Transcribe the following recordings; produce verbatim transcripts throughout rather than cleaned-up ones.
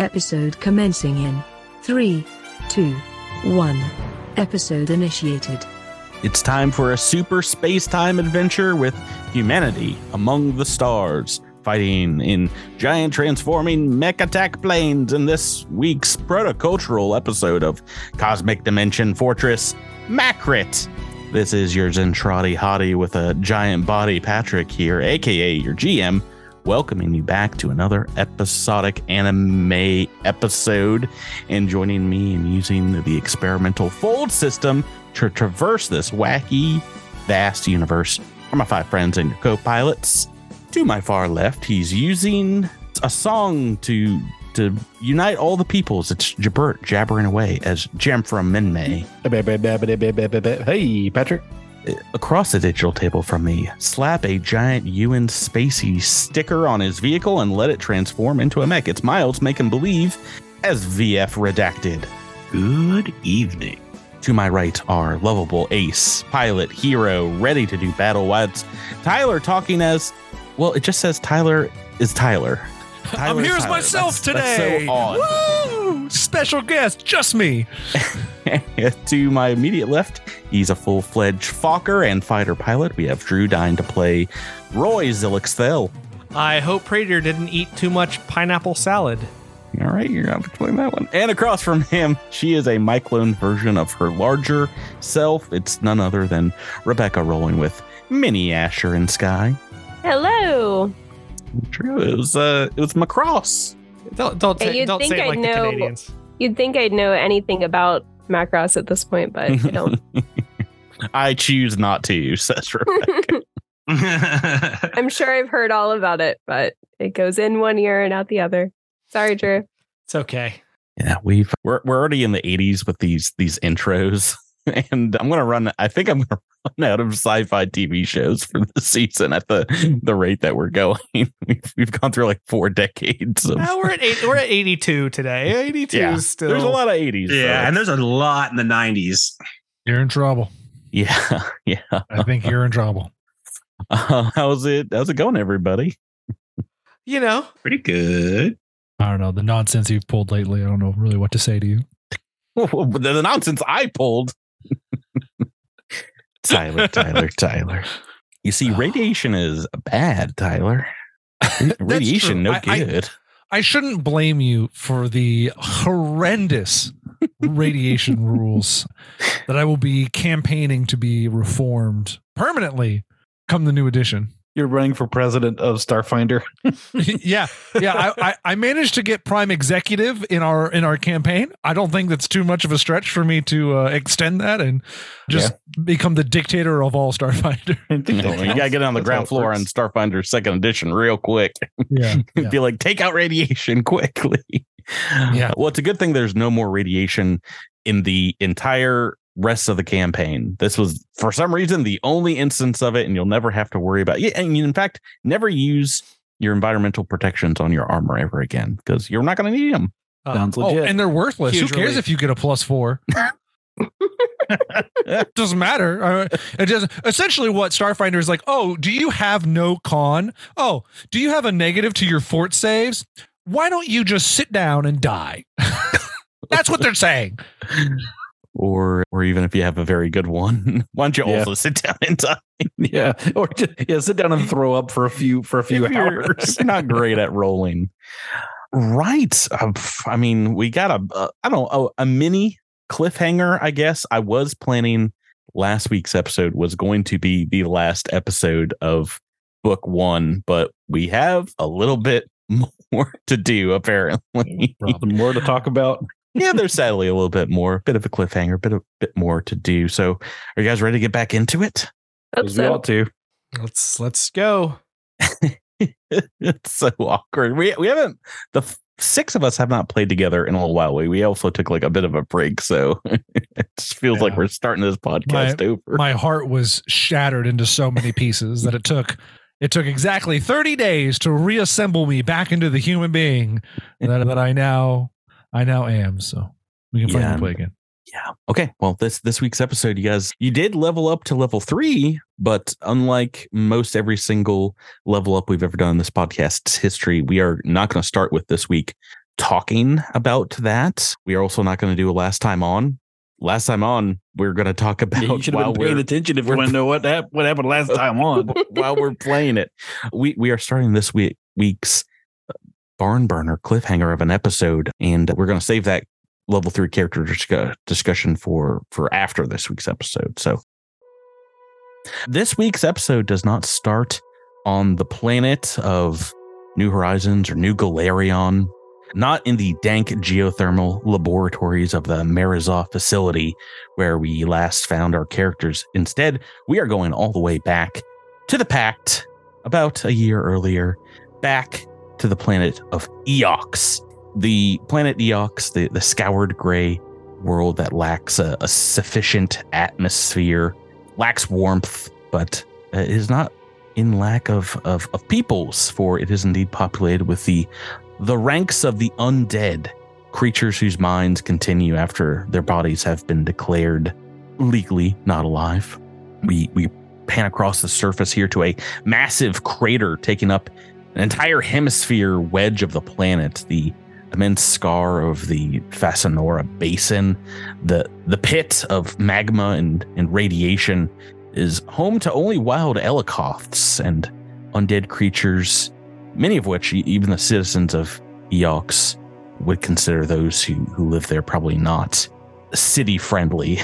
Episode commencing in three, two, one. Episode initiated. It's time for a super space-time adventure with humanity among the stars, fighting in giant transforming mech attack planes in this week's protocultural episode of Cosmic Dimension Fortress Macrit. This is your Zentradi hottie with a giant body, Patrick here, aka your G M, welcoming you back to another episodic anime episode and joining me in using the experimental fold system to traverse this wacky, vast universe are my five friends and your co-pilots. To my far left, he's using a song to to unite all the peoples. It's Jabert jabbering away as Jamfram minmay. Hey, Patrick. Across the digital table from me, slap a giant Ewan Spacey sticker on his vehicle and let it transform into a mech. It's Miles making believe as V F redacted. Good evening. To my right are lovable ace, pilot, hero, ready to do battle wides. Tyler talking as, well, it just says Tyler is Tyler. Tyler I'm here as myself that's, today. That's so odd. Woo! Special guest, just me. To my immediate left, he's a full-fledged Fokker and fighter pilot. We have Drew dying to play Roy Zilixfell. I hope Praetor didn't eat too much pineapple salad. All right, you're not playing that one. And across from him, she is a miclone version of her larger self. It's none other than Rebecca rolling with Mini Asher and Sky. Hello. True. It was uh, it was Macross. Don't don't, t- you'd don't think say it like I'd the know, Canadians. You'd think I'd know anything about Macross at this point, but I don't. I choose not to, says Rebecca. I'm sure I've heard all about it, but it goes in one ear and out the other. Sorry, Drew. It's okay. Yeah, we've we're we're already in the eighties with these these intros, and I'm gonna run. I think I'm gonna run out of sci-fi T V shows for the season at the the rate that we're going. We've, we've gone through like four decades. Of... Now we're at eight, we're at eighty-two today. eighty-two yeah, still. There's a lot of eighties. Yeah, so. And there's a lot in the nineties. You're in trouble. Yeah, yeah. I think you're in trouble. Uh, how's it? How's it going, everybody? You know, pretty good. I don't know. The nonsense you've pulled lately, I don't know really what to say to you. Well, the, the nonsense I pulled. Tyler, Tyler, Tyler. You see, radiation is bad, Tyler. Radiation, no I, good. I, I shouldn't blame you for the horrendous radiation rules that I will be campaigning to be reformed permanently come the new edition. You're running for president of Starfinder. yeah. Yeah. I, I, I managed to get prime executive in our in our campaign. I don't think that's too much of a stretch for me to uh, extend that and just yeah. become the dictator of all Starfinder. No, you got to get on the that's ground floor on Starfinder second edition real quick. Yeah. yeah. Be like, take out radiation quickly. Yeah. Well, it's a good thing there's no more radiation in the entire rest of the campaign. This was for some reason the only instance of it, and you'll never have to worry about it. And in fact, never use your environmental protections on your armor ever again because you're not going to need them. Uh, Sounds legit. Oh, and they're worthless. Huge Who cares relief. If you get a plus four? It doesn't matter. It doesn't. Essentially, what Starfinder is like. Oh, do you have no con? Oh, do you have a negative to your fort saves? Why don't you just sit down and die? That's what they're saying. Or or even if you have a very good one, why don't you yeah. also sit down and die? yeah. Or just, yeah, sit down and throw up for a few for a few if hours. You're, if you're not great at rolling. Right. Uh, I mean, we got a, uh, I don't know, a, a mini cliffhanger, I guess. I was planning last week's episode was going to be the last episode of book one, but we have a little bit more to do, apparently. More to talk about. Yeah, there's sadly a little bit more, a bit of a cliffhanger, a bit a bit more to do. So, are you guys ready to get back into it? Hope so. We ought to. Let's let's go. It's so awkward. We we haven't the f- six of us have not played together in a little while. We we also took like a bit of a break, so it just feels yeah. like we're starting this podcast my, over. My heart was shattered into so many pieces that it took. It took exactly thirty days to reassemble me back into the human being that, that I now. I now am, so we can finally yeah. play again. Yeah. Okay. Well, this this week's episode, you guys, you did level up to level three, but unlike most every single level up we've ever done in this podcast's history, we are not going to start with this week talking about that. We are also not going to do a last time on. Last time on, we're going to talk about. Yeah, you should have been paying attention if you want to know what happened, what happened last time on. While we're playing it, we we are starting this week week's barn burner cliffhanger of an episode, and we're going to save that level three character discuss, discussion for for after this week's episode. So this week's episode does not start on the planet of New Horizons or New Galerion. Not in the dank geothermal laboratories of the Marizov facility where we last found our characters. Instead, we are going all the way back to the Pact about a year earlier, back to the planet of Eox. The planet Eox, the, the scoured gray world that lacks a, a sufficient atmosphere, lacks warmth, but is not in lack of, of, of peoples, for it is indeed populated with the The ranks of the undead, creatures whose minds continue after their bodies have been declared legally not alive. We we pan across the surface here to a massive crater taking up an entire hemisphere wedge of the planet, the immense scar of the Fasanora Basin. The the pit of magma and, and radiation is home to only wild Elikoths and undead creatures, many of which even the citizens of Eox would consider those who, who live there probably not city-friendly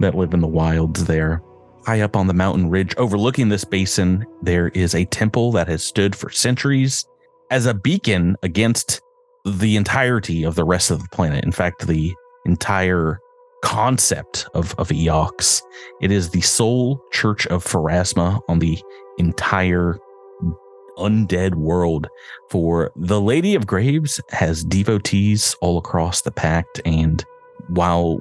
that live in the wilds there. High up on the mountain ridge overlooking this basin, there is a temple that has stood for centuries as a beacon against the entirety of the rest of the planet. In fact, the entire concept of, of Eox. It is the sole church of Pharasma on the entire undead world, for the Lady of Graves has devotees all across the Pact, and while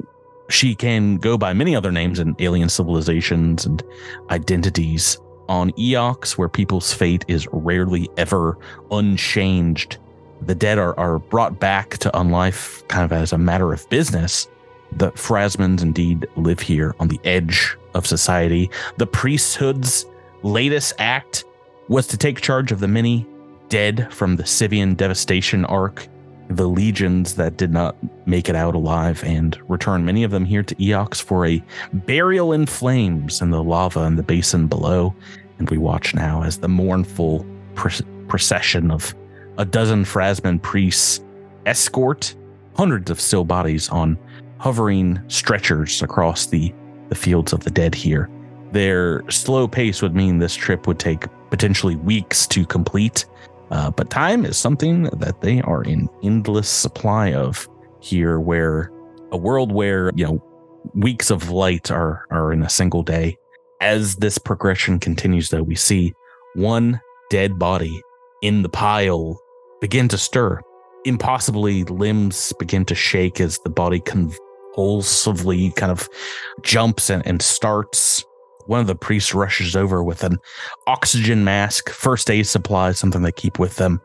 she can go by many other names in alien civilizations and identities, on Eox, where people's fate is rarely ever unchanged, the dead are, are brought back to unlife kind of as a matter of business. The Pharasmans indeed live here on the edge of society. The priesthood's latest act was to take charge of the many dead from the Sivian devastation arc, the legions that did not make it out alive, and return many of them here to Eox for a burial in flames in the lava in the basin below. And we watch now as the mournful pre- procession of a dozen Pharasman priests escort hundreds of still bodies on hovering stretchers across the, the fields of the dead here. Their slow pace would mean this trip would take potentially weeks to complete, uh, but time is something that they are in endless supply of here, where a world where, you know, weeks of light are, are in a single day. As this progression continues, though, we see one dead body in the pile begin to stir. Impossibly, limbs begin to shake as the body convulsively kind of jumps and, and starts. One of the priests rushes over with an oxygen mask, first aid supplies, something they keep with them.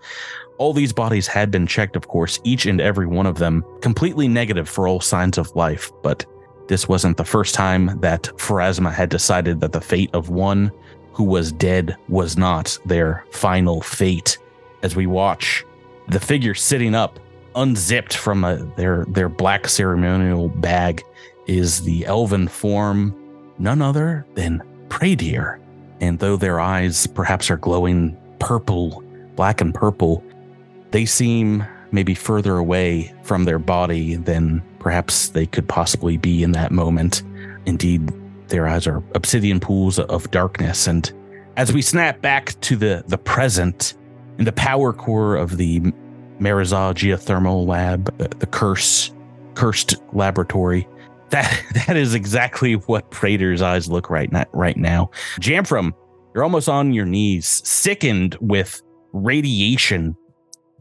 All these bodies had been checked, of course, each and every one of them completely negative for all signs of life. But this wasn't the first time that Pharasma had decided that the fate of one who was dead was not their final fate. As we watch the figure sitting up, unzipped from a, their, their black ceremonial bag, is the elven form, none other than Praetor. And though their eyes perhaps are glowing purple, black and purple, they seem maybe further away from their body than perhaps they could possibly be in that moment. Indeed, their eyes are obsidian pools of darkness. And as we snap back to the, the present, in the power core of the Marizah Geothermal Lab, the, the Kurst, Kurst Laboratory, That that is exactly what Praetor's eyes look right now, right now. Jamfram, you're almost on your knees, sickened with radiation.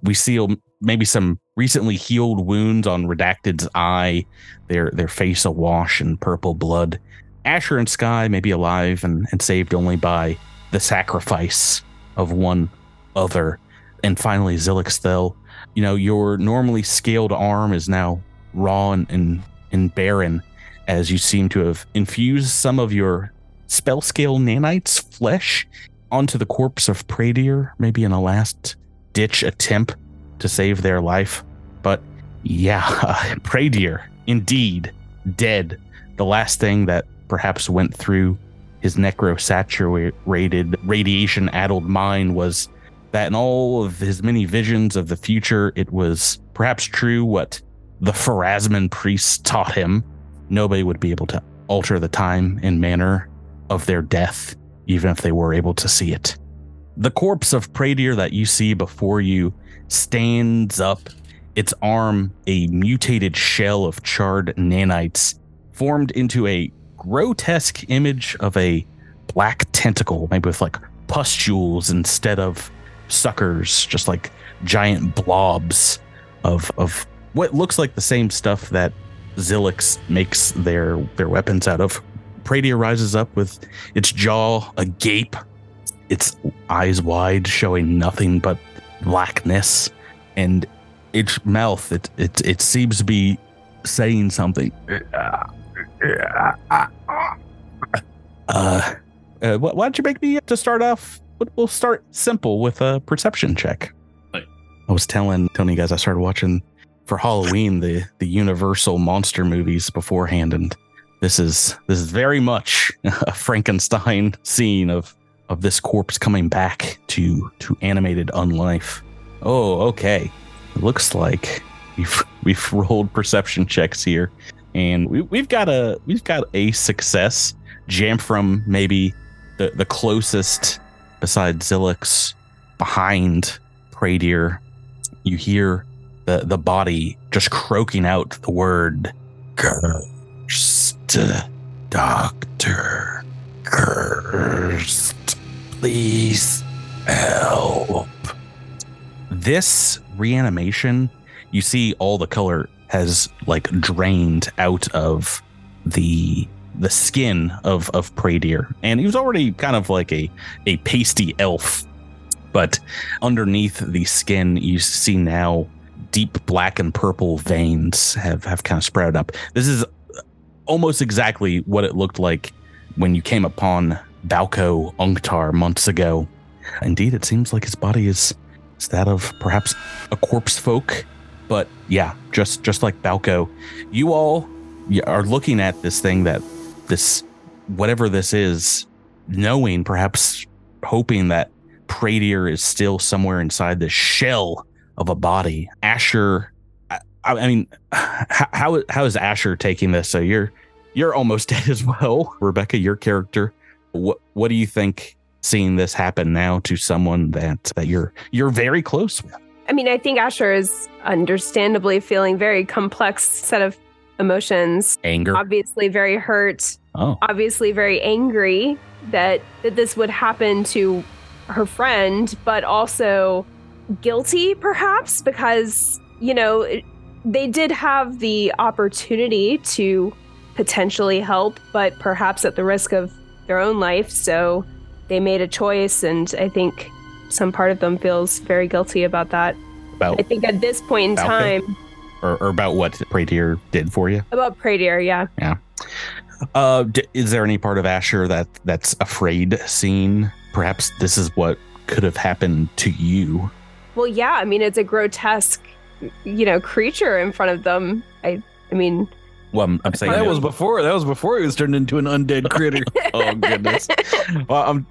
We see maybe some recently healed wounds on Redacted's eye, their their face awash in purple blood. Asher and Sky may be alive and, and saved only by the sacrifice of one other. And finally, Zilixfell, you know, your normally scaled arm is now raw and, and and barren, as you seem to have infused some of your spell scale nanite's flesh onto the corpse of Praetor, maybe in a last ditch attempt to save their life. But yeah, prey deer, indeed, dead. The last thing that perhaps went through his necrosaturated, radiation-addled mind was that in all of his many visions of the future, it was perhaps true what the Pharasman priests taught him. Nobody would be able to alter the time and manner of their death, even if they were able to see it. The corpse of Praetor that you see before you stands up, its arm a mutated shell of charred nanites, formed into a grotesque image of a black tentacle, maybe with like pustules instead of suckers, just like giant blobs of of what looks like the same stuff that Zilix makes their their weapons out of. Praetor rises up with its jaw agape, its eyes wide, showing nothing but blackness, and its mouth, it it it seems to be saying something. Uh, uh why don't you make me to start off? We'll start simple with a perception check. Right. I was telling telling you guys I started watching for Halloween the the Universal monster movies beforehand, and this is this is very much a Frankenstein scene of of this corpse coming back to to animated unlife. Oh, okay. It looks like we've we've rolled perception checks here, and we, we've got a we've got a success. Jamfram maybe the the closest beside Zilix behind Praetor. You hear the the body just croaking out the word Kurst. Doctor Kurst, please help. This reanimation, you see all the color has like drained out of the the skin of of Praetor, and he was already kind of like a a pasty elf, but underneath the skin you see now deep black and purple veins have, have kind of sprouted up. This is almost exactly what it looked like when you came upon Balco Unktar months ago. Indeed, it seems like his body is, is that of perhaps a corpse folk. But yeah, just, just like Balco, you all are looking at this thing that this, whatever this is, knowing, perhaps hoping that Praetor is still somewhere inside the shell of a body. Asher, I, I mean, how how is Asher taking this? So you're you're almost dead as well, Rebecca. Your character, what what do you think seeing this happen now to someone that that you're you're very close with? I mean, I think Asher is understandably feeling very complex set of emotions. Anger, obviously, very hurt. Oh, obviously, very angry that that this would happen to her friend, but also guilty, perhaps, because, you know, they did have the opportunity to potentially help, but perhaps at the risk of their own life. So they made a choice, and I think some part of them feels very guilty about that. About I think at this point in time, him? or or about what Praetor did for you. About Praetor, yeah, yeah. Uh, d- is there any part of Asher that that's afraid? Seen, perhaps this is what could have happened to you. Well, yeah, I mean, it's a grotesque, you know, creature in front of them. I, I mean, well, I'm, I'm saying that no. was before. That was before he was turned into an undead critter. Oh goodness! Well, I'm.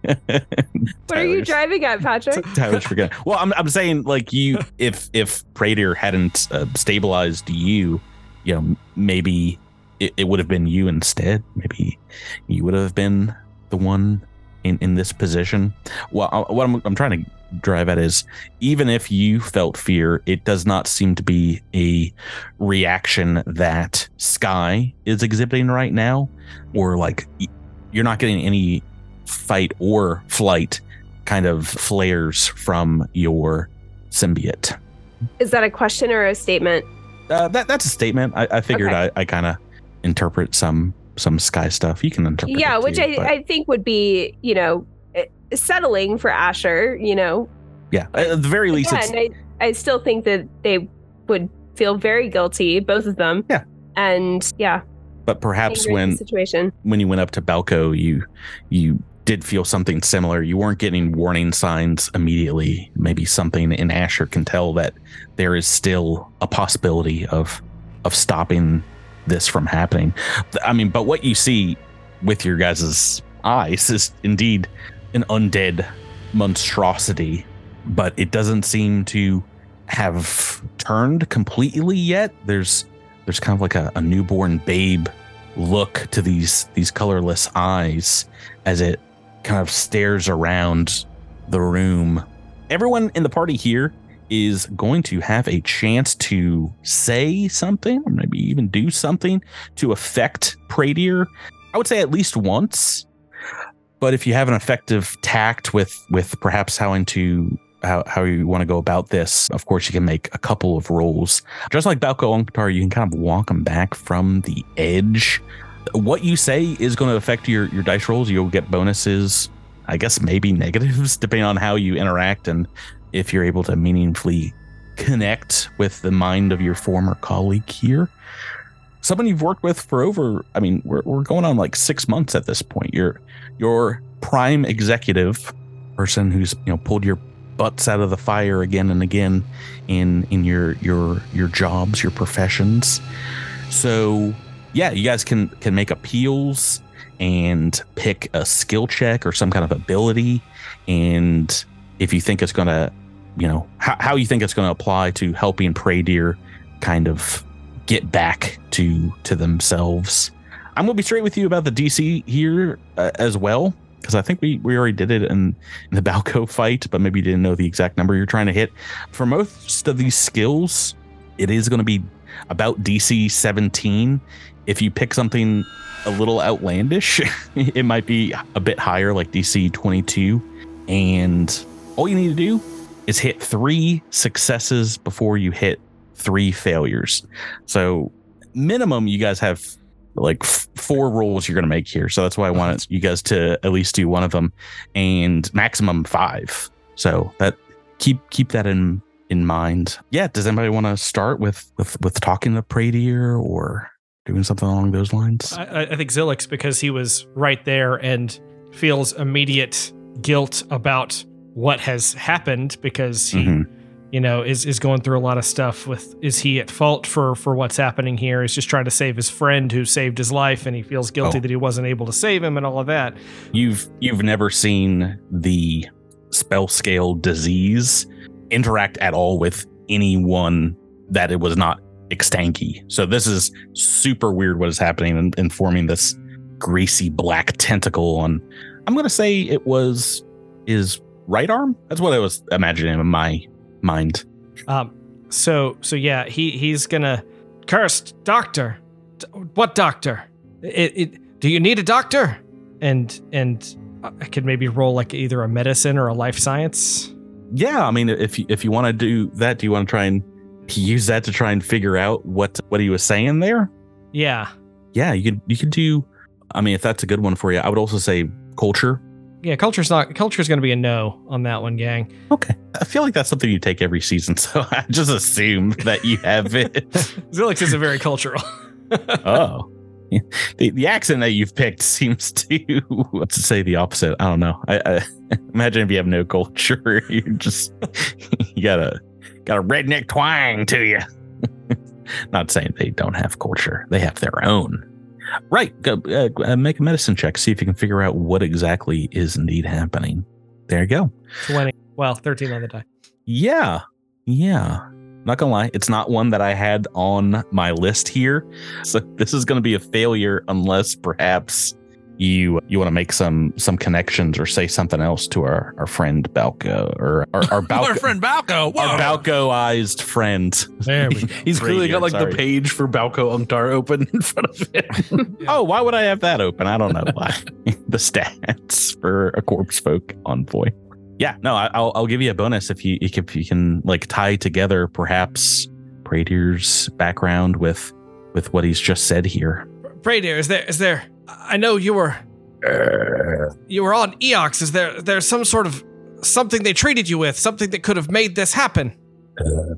What Tyler's, are you driving at, Patrick? Tyler's forgetting. Well, I'm, I'm saying like you, if if Praetor hadn't uh, stabilized you, you know, maybe it, it would have been you instead. Maybe you would have been the one in, in this position. Well, I, what I'm, I'm trying to drive at is, even if you felt fear, it does not seem to be a reaction that Sky is exhibiting right now, or like you're not getting any fight or flight kind of flares from your symbiote. Is that a question or a statement? Uh, that that's a statement. I, I figured okay. I, I kind of interpret some some Sky stuff. You can interpret. Yeah, it too, which I, I think would be, you know, settling for Asher, you know. Yeah, at the very least. Yeah, it's... And I, I still think that they would feel very guilty, both of them. Yeah. And yeah. But perhaps when when you went up to Balco, you you did feel something similar. You weren't getting warning signs immediately. Maybe something in Asher can tell that there is still a possibility of of stopping this from happening. I mean, but what you see with your guys' eyes is indeed an undead monstrosity, but it doesn't seem to have turned completely yet. There's there's kind of like a, a newborn babe look to these these colorless eyes as it kind of stares around the room. Everyone in the party here is going to have a chance to say something, or maybe even do something to affect Praetor. I would say at least once. But if you have an effective tact with with perhaps how into how, how you want to go about this, of course you can make a couple of rolls. Just like Balco Unktar, you can kind of walk them back from the edge. What you say is going to affect your, your dice rolls. You'll get bonuses, I guess maybe negatives, depending on how you interact and if you're able to meaningfully connect with the mind of your former colleague here. Someone you've worked with for over, I mean, we're we're going on like six months at this point. Your your prime executive, person who's, you know, pulled your butts out of the fire again and again in in your your your jobs, your professions. So yeah, you guys can can make appeals and pick a skill check or some kind of ability, and if you think it's gonna, you know, how how you think it's gonna apply to helping Praetor kind of get back to to themselves. I'm gonna be straight with you about the D C here uh, as well, because I think we we already did it in, in the Balco fight, but maybe you didn't know the exact number you're trying to hit. For most of these skills, it is going to be about D C seventeen. If you pick something a little outlandish, it might be a bit higher, like D C twenty-two. And all you need to do is hit three successes before you hit three failures. So minimum, you guys have like f- four rolls you're going to make here. So that's why I wanted you guys to at least do one of them, and maximum five. So that keep keep that in in mind. Yeah. Does anybody want to start with, with, with talking to Praetor or doing something along those lines? I, I think Zilix, because he was right there and feels immediate guilt about what has happened, because he, mm-hmm. you know, is, is going through a lot of stuff with, is he at fault for, for what's happening here? He's just trying to save his friend who saved his life, and he feels guilty oh. that he wasn't able to save him and all of that. You've, you've never seen the spell scale disease interact at all with anyone that it was not Ixtanki. So this is super weird what is happening and, and forming this greasy black tentacle on, I'm going to say it was his right arm. That's what I was imagining in my mind. Um, so, so yeah, he, he's gonna Kurst, doctor. D- what doctor? It, it, do you need a doctor? And, and I could maybe roll like either a medicine or a life science. Yeah. I mean, if you, if you want to do that, do you want to try and use that to try and figure out what, what he was saying there? Yeah. Yeah. You could, you could do, I mean, if that's a good one for you, I would also say culture. Yeah, culture's not culture's going to be a no on that one, gang. Okay, I feel like that's something you take every season, so I just assume that you have it. Zilix isn't very cultural. oh, yeah. the the accent that you've picked seems to let's say the opposite. I don't know. I, I imagine if you have no culture, you just you got a got a redneck twang to you. Not saying they don't have culture; they have their own. Right. Go, uh, make a medicine check. See if you can figure out what exactly is indeed happening. There you go. twenty. Well, thirteen on the die. Yeah. Yeah. Not going to lie. It's not one that I had on my list here. So this is going to be a failure unless perhaps you you want to make some some connections or say something else to our, our friend Balco or our, our Balco. Our friend Balco. Whoa. Our Balco-ized friend. There we go. He's clearly got like sorry. the page for Balco Unktar open in front of him. yeah. Oh, why would I have that open? I don't know why. The stats for a corpse folk envoy. Yeah, no, I, I'll I'll give you a bonus if you if you can like tie together perhaps Praetor's background with with what he's just said here. Praetor, is there is there? I know you were you were on Eox. Is there there's some sort of something they treated you with, something that could have made this happen? Uh,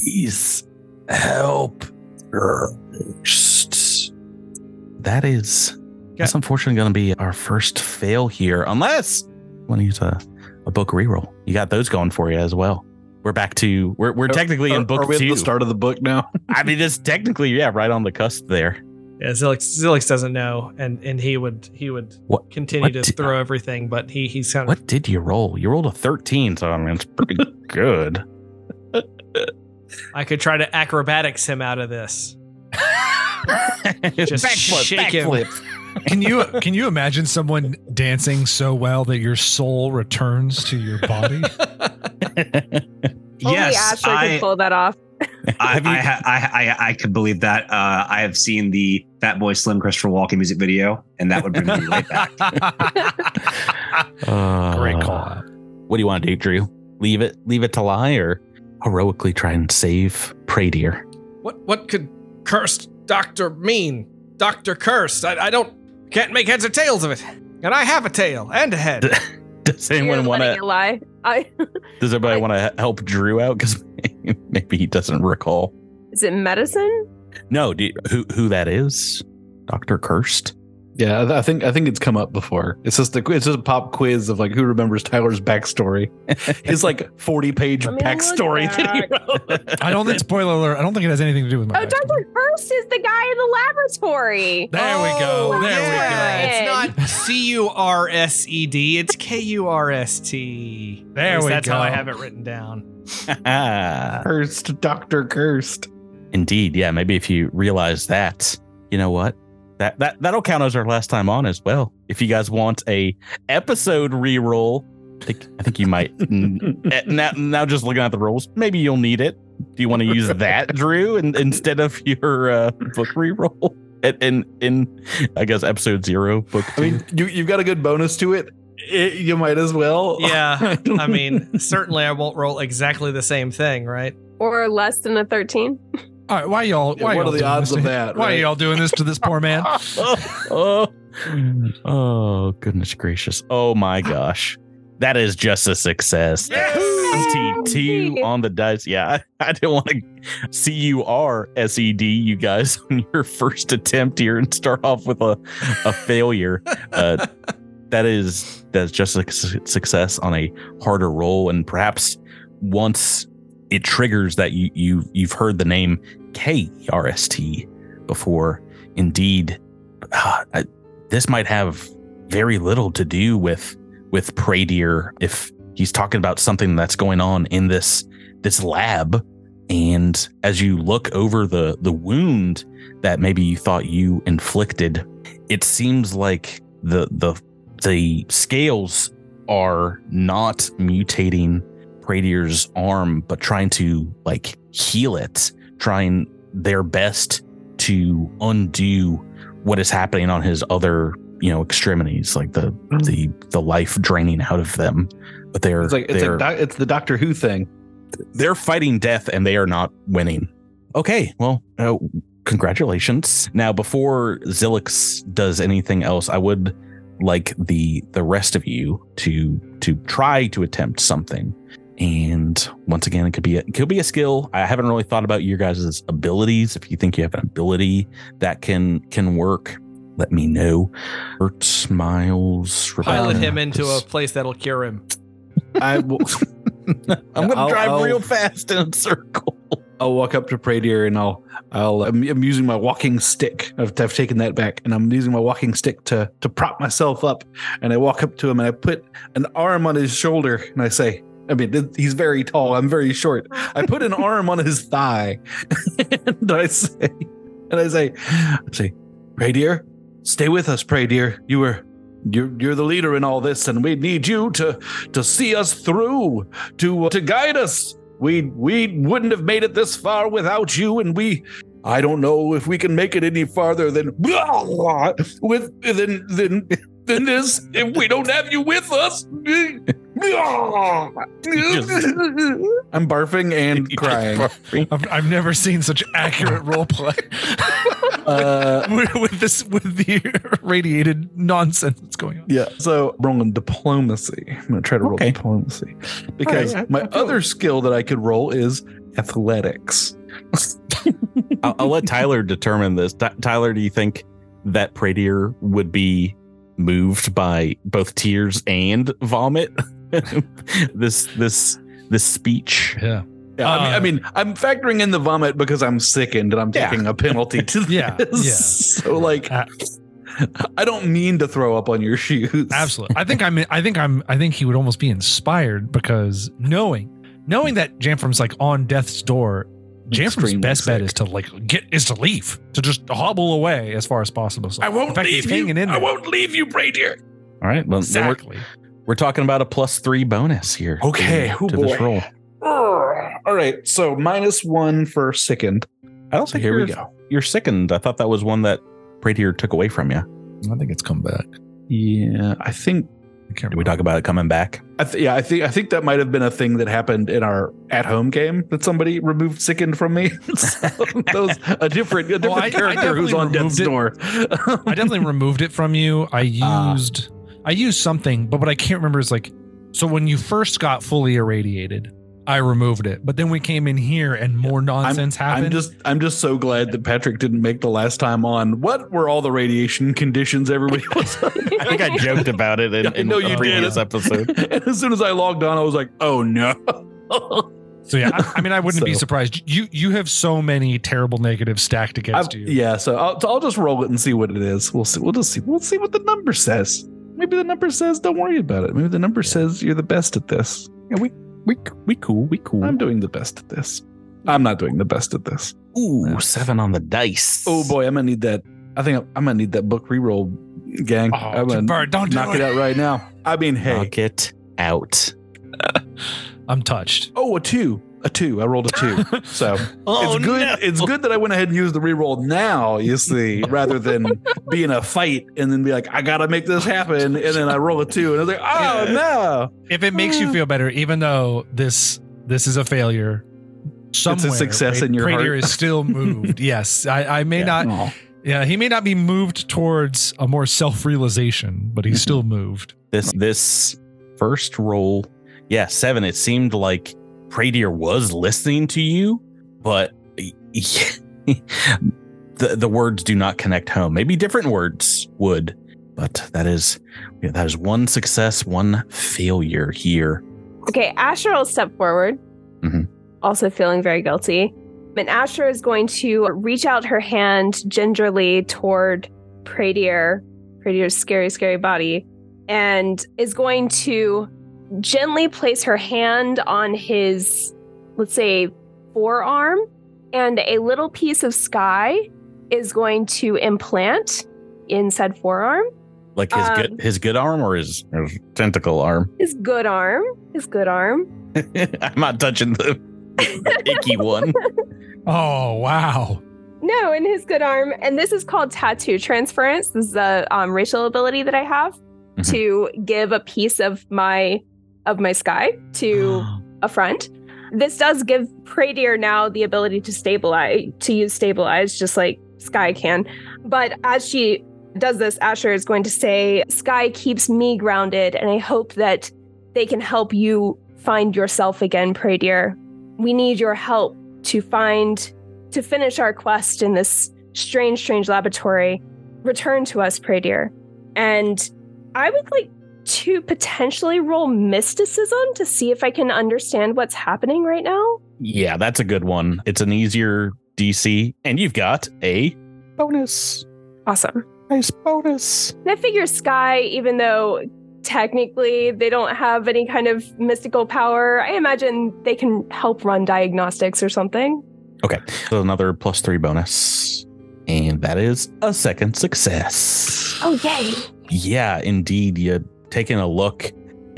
please help. That is Yeah. That's unfortunately going to be our first fail here, unless you want to use a, a book reroll. You got those going for you as well. We're back to, we're we're technically are, in book are we two. At the start of the book now? I mean, it's technically, yeah, right on the cusp there. Yeah, Zilix, Zilix doesn't know, and, and he would he would what, continue what to did, throw everything, but he he's kind of... What did you roll? You rolled a thirteen, so I mean, it's pretty good. I could try to acrobatics him out of this. Just backflip, shake backflip. Him. Can you can you imagine someone dancing so well that your soul returns to your body? Yes, Asher I could pull that off. I, I, I, I, I could believe that. Uh, I have seen the Fat Boy Slim Christopher Walken music video, and that would bring me right back. uh, Great call. What do you want to do, Drew? Leave it, leave it to lie, or heroically try and save Praetor? What what could cursed doctor mean? Doctor Kurst. I, I don't. Can't make heads or tails of it, and I have a tail and a head. Does anyone want to lie? I, does everybody want to help Drew out? Because maybe he doesn't recall. Is it medicine? No. Do you, who who that is? Doctor Kurst. Yeah, I think I think it's come up before. It's just a it's just a pop quiz of like who remembers Tyler's backstory. His like forty page I mean, backstory that he wrote. I don't think spoiler alert. I don't think it has anything to do with my. Oh, Doctor Kurst is the guy in the laboratory. There oh, we go. There yeah. we go. It's not C U R S E D. It's K U R S T. There we go. That's how I have it written down. Kurst, Doctor Kurst. Indeed, yeah. Maybe if you realize that, you know what. That, that, that'll count as our last time on as well. If you guys want a episode reroll, I think, I think you might. n- now, now just looking at the rules, maybe you'll need it. Do you want to use that, Drew, in, instead of your uh, book reroll? And in, in, I guess, episode zero, book two. I mean, you, you've got a good bonus to it. it you might as well. Yeah, I mean, certainly I won't roll exactly the same thing, right? Or less than a thirteen. All right, why y'all? Why yeah, what y'all are the odds of that? Right? Why are y'all doing this to this poor man? oh, oh, oh, goodness gracious. Oh, my gosh. That is just a success. twenty-two yes! on the dice. Yeah, I, I didn't want to C U R S E D you guys on your first attempt here and start off with a, a failure. Uh, that is that's just a success on a harder roll. And perhaps once it triggers that you, you, you've heard the name K R S T before. Indeed, uh, I, this might have very little to do with with Praetor if he's talking about something that's going on in this this lab. And as you look over the, the wound that maybe you thought you inflicted, it seems like the the the scales are not mutating Praetor's arm, but trying to like heal it, trying their best to undo what is happening on his other, you know, extremities, like the the the life draining out of them. But they're it's like it's, they're, like do- it's the Doctor Who thing. They're fighting death, and they are not winning. Okay, well, uh, congratulations. Now, before Zilix does anything else, I would like the the rest of you to to try to attempt something. And once again, it could be a, it could be a skill. I haven't really thought about your guys' abilities. If you think you have an ability that can can work, let me know. Hurt smiles. Rebecca, pilot him into a place that'll cure him. I will. I'm going to drive I'll, real fast in a circle. I'll walk up to Praetor and I'll I'll I'm, I'm using my walking stick. I've, I've taken that back, and I'm using my walking stick to to prop myself up. And I walk up to him and I put an arm on his shoulder and I say. I mean, he's very tall. I'm very short. I put an arm on his thigh, and I say, and I say, I say, Praetor, stay with us, Praetor. You were, you're, you're the leader in all this, and we need you to, to see us through, to, uh, to guide us. We, we wouldn't have made it this far without you, and we, I don't know if we can make it any farther than, with, than, than, than this if we don't have you with us. Just, I'm barfing and crying. Barfing. I've, I've never seen such accurate role play uh, with, with this with the radiated nonsense that's going on. Yeah, so rolling diplomacy. I'm gonna try to roll okay. diplomacy because right, yeah, my other it. skill that I could roll is athletics. I'll, I'll let Tyler determine this. T- Tyler, do you think that Praetor would be moved by both tears and vomit. this this this speech. Yeah. Yeah, uh, I, mean, I mean, I'm factoring in the vomit because I'm sickened and I'm yeah. taking a penalty to this. Yeah, yeah. So like, uh, I don't mean to throw up on your shoes. Absolutely. I think I'm. I think I'm. I think he would almost be inspired because knowing, knowing that Jamfram's like on death's door, Jamfram's best sick. bet is to like get is to leave, to just hobble away as far as possible. So I won't in fact, leave he's hanging you. In there. I won't leave you, Praetor. All right. Well, exactly. We're, we're talking about a plus three bonus here. Okay. To, oh, to boy. This roll. All right, so minus one for sickened. I don't so think here we go. You're sickened. I thought that was one that Praetor took away from you. I think it's come back. Yeah, I think. I can't did we talk about it coming back? I th- yeah, I think I think that might have been a thing that happened in our at-home game that somebody removed sickened from me. So that was a different, a different oh, I, character I who's on death's door. I definitely removed it from you. I used uh, I used something, but what I can't remember is like. So when you first got fully irradiated, I removed it, but then we came in here and more nonsense I'm, happened. I'm just, I'm just so glad that Patrick didn't make the last time on. What were all the radiation conditions everybody was on? I think I joked about it in, in no, the previous did. episode. And as soon as I logged on, I was like, "Oh no!" So yeah, I, I mean, I wouldn't so, be surprised. You, you have so many terrible negatives stacked against I've, you. Yeah, so I'll, so I'll just roll it and see what it is. We'll see. We'll just see. We'll see what the number says. Maybe the number says, "Don't worry about it." Maybe the number yeah. says you're the best at this. Yeah, we. We we cool, we cool. I'm doing the best at this. I'm not doing the best at this. Ooh, seven on the dice. Oh boy, I'm gonna need that. I think I'm, I'm gonna need that book reroll, gang. Oh, I'm gonna Jabbar, don't knock do it. it out right now. I mean, hey, knock it out. I'm touched. Oh, a two, a two. I rolled a two. So oh, it's good. No. It's good that I went ahead and used the reroll now. You see, rather than be in a fight and then be like, I gotta make this happen, and then I roll a two, and I was like, oh yeah. no. If it makes you feel better, even though this this is a failure, somewhere it's a success Praetor in your heart. Praetor is still moved. Yes, I, I may yeah. not. Aww. Yeah, he may not be moved towards a more self-realization, but he's still moved. This this first roll, yeah, seven. It seemed like Praetor was listening to you, but yeah, the the words do not connect home. Maybe different words would. But that is yeah, that is one success, one failure here. Okay, Asher will step forward, mm-hmm. also feeling very guilty. And Asher is going to reach out her hand gingerly toward Praetor, Praetor's scary, scary body, and is going to gently place her hand on his, let's say, forearm, and a little piece of Sky is going to implant inside forearm. Like his um, good his good arm or his, his tentacle arm? His good arm. His good arm. I'm not touching the icky one. Oh, wow. No, in his good arm. And this is called tattoo transference. This is a um, racial ability that I have mm-hmm. to give a piece of my of my Sky to a friend. This does give Praetor now the ability to stabilize, to use stabilize, just like Sky can. But as she does this, Asher is going to say, Sky keeps me grounded, and I hope that they can help you find yourself again, Praetor. We need your help to find, to finish our quest in this strange, strange laboratory. Return to us, Praetor. And I would like to potentially roll mysticism to see if I can understand what's happening right now. Yeah, that's a good one. It's an easier D C, and you've got a bonus. Awesome. Nice bonus. And I figure Sky, even though technically they don't have any kind of mystical power, I imagine they can help run diagnostics or something. Okay. So another plus three bonus. And that is a second success. Oh, yay. Yeah, indeed. You're taking a look.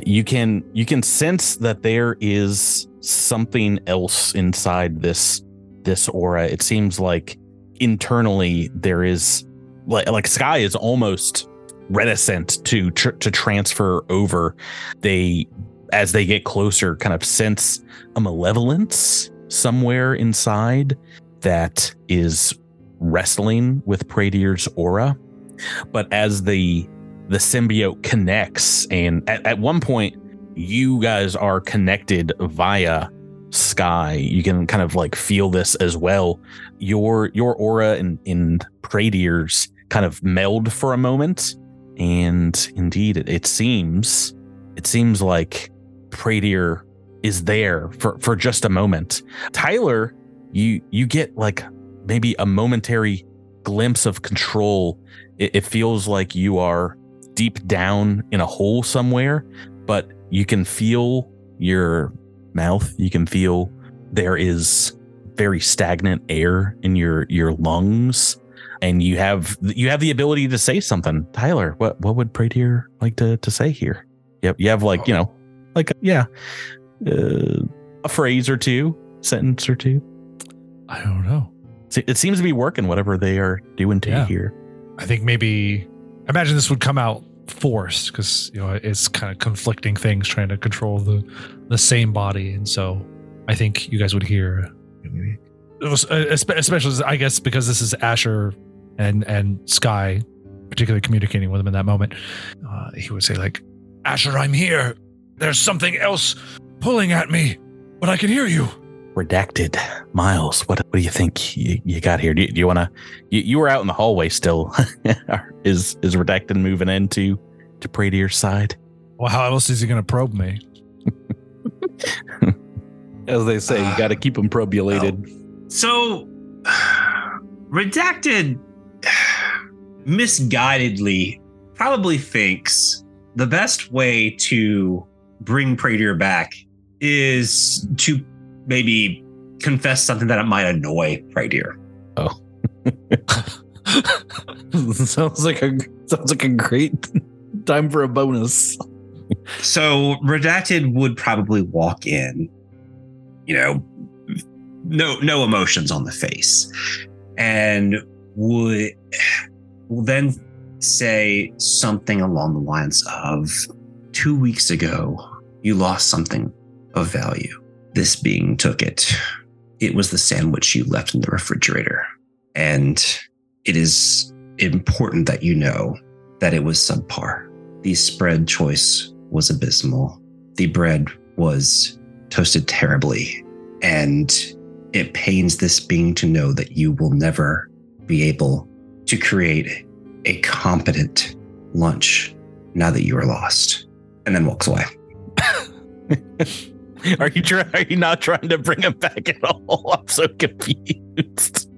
You can you can sense that there is something else inside this this aura. It seems like internally there is... Like, like Sky is almost reticent to tr- to transfer over. They, as they get closer, kind of sense a malevolence somewhere inside that is wrestling with Praetor's aura. But as the the symbiote connects, and at, at one point you guys are connected via Sky, you can kind of like feel this as well. Your your aura and in Praetor's kind of meld for a moment. And indeed, it, it seems, it seems like Praetor is there for, for just a moment. Tyler, you, you get like maybe a momentary glimpse of control. It, it feels like you are deep down in a hole somewhere, but you can feel your mouth. You can feel there is very stagnant air in your, your lungs. And you have you have the ability to say something. Tyler, what, what would Praetor like to, to say here? You have, you have like, you know, like, yeah, uh, a phrase or two, sentence or two. I don't know. It seems to be working, whatever they are doing to yeah. you here. I think maybe, I imagine this would come out forced because, you know, it's kind of conflicting things trying to control the, the same body. And so I think you guys would hear, maybe, it was, especially, I guess, because this is Asher. And and Sky, particularly communicating with him in that moment, uh, he would say like, "Asher, I'm here. There's something else pulling at me, but I can hear you." Redacted, Miles. What what do you think you, you got here? Do you, do you want to? You, you were out in the hallway still. is is Redacted moving into to Praetor's side? Well, how else is he going to probe me? As they say, you got to keep him probulated. Uh, so, Redacted misguidedly probably thinks the best way to bring Praetor back is to maybe confess something that might annoy Praetor. Oh. sounds like a sounds like a great time for a bonus. So Redacted would probably walk in, you know, no no emotions on the face, and would will then say something along the lines of, two weeks ago, you lost something of value. This being took it. It was the sandwich you left in the refrigerator. And it is important that you know that it was subpar. The spread choice was abysmal. The bread was toasted terribly. And it pains this being to know that you will never be able to create a competent lunch now that you are lost, and then walks away. Are you try- Are you not trying to bring him back at all? I'm so confused.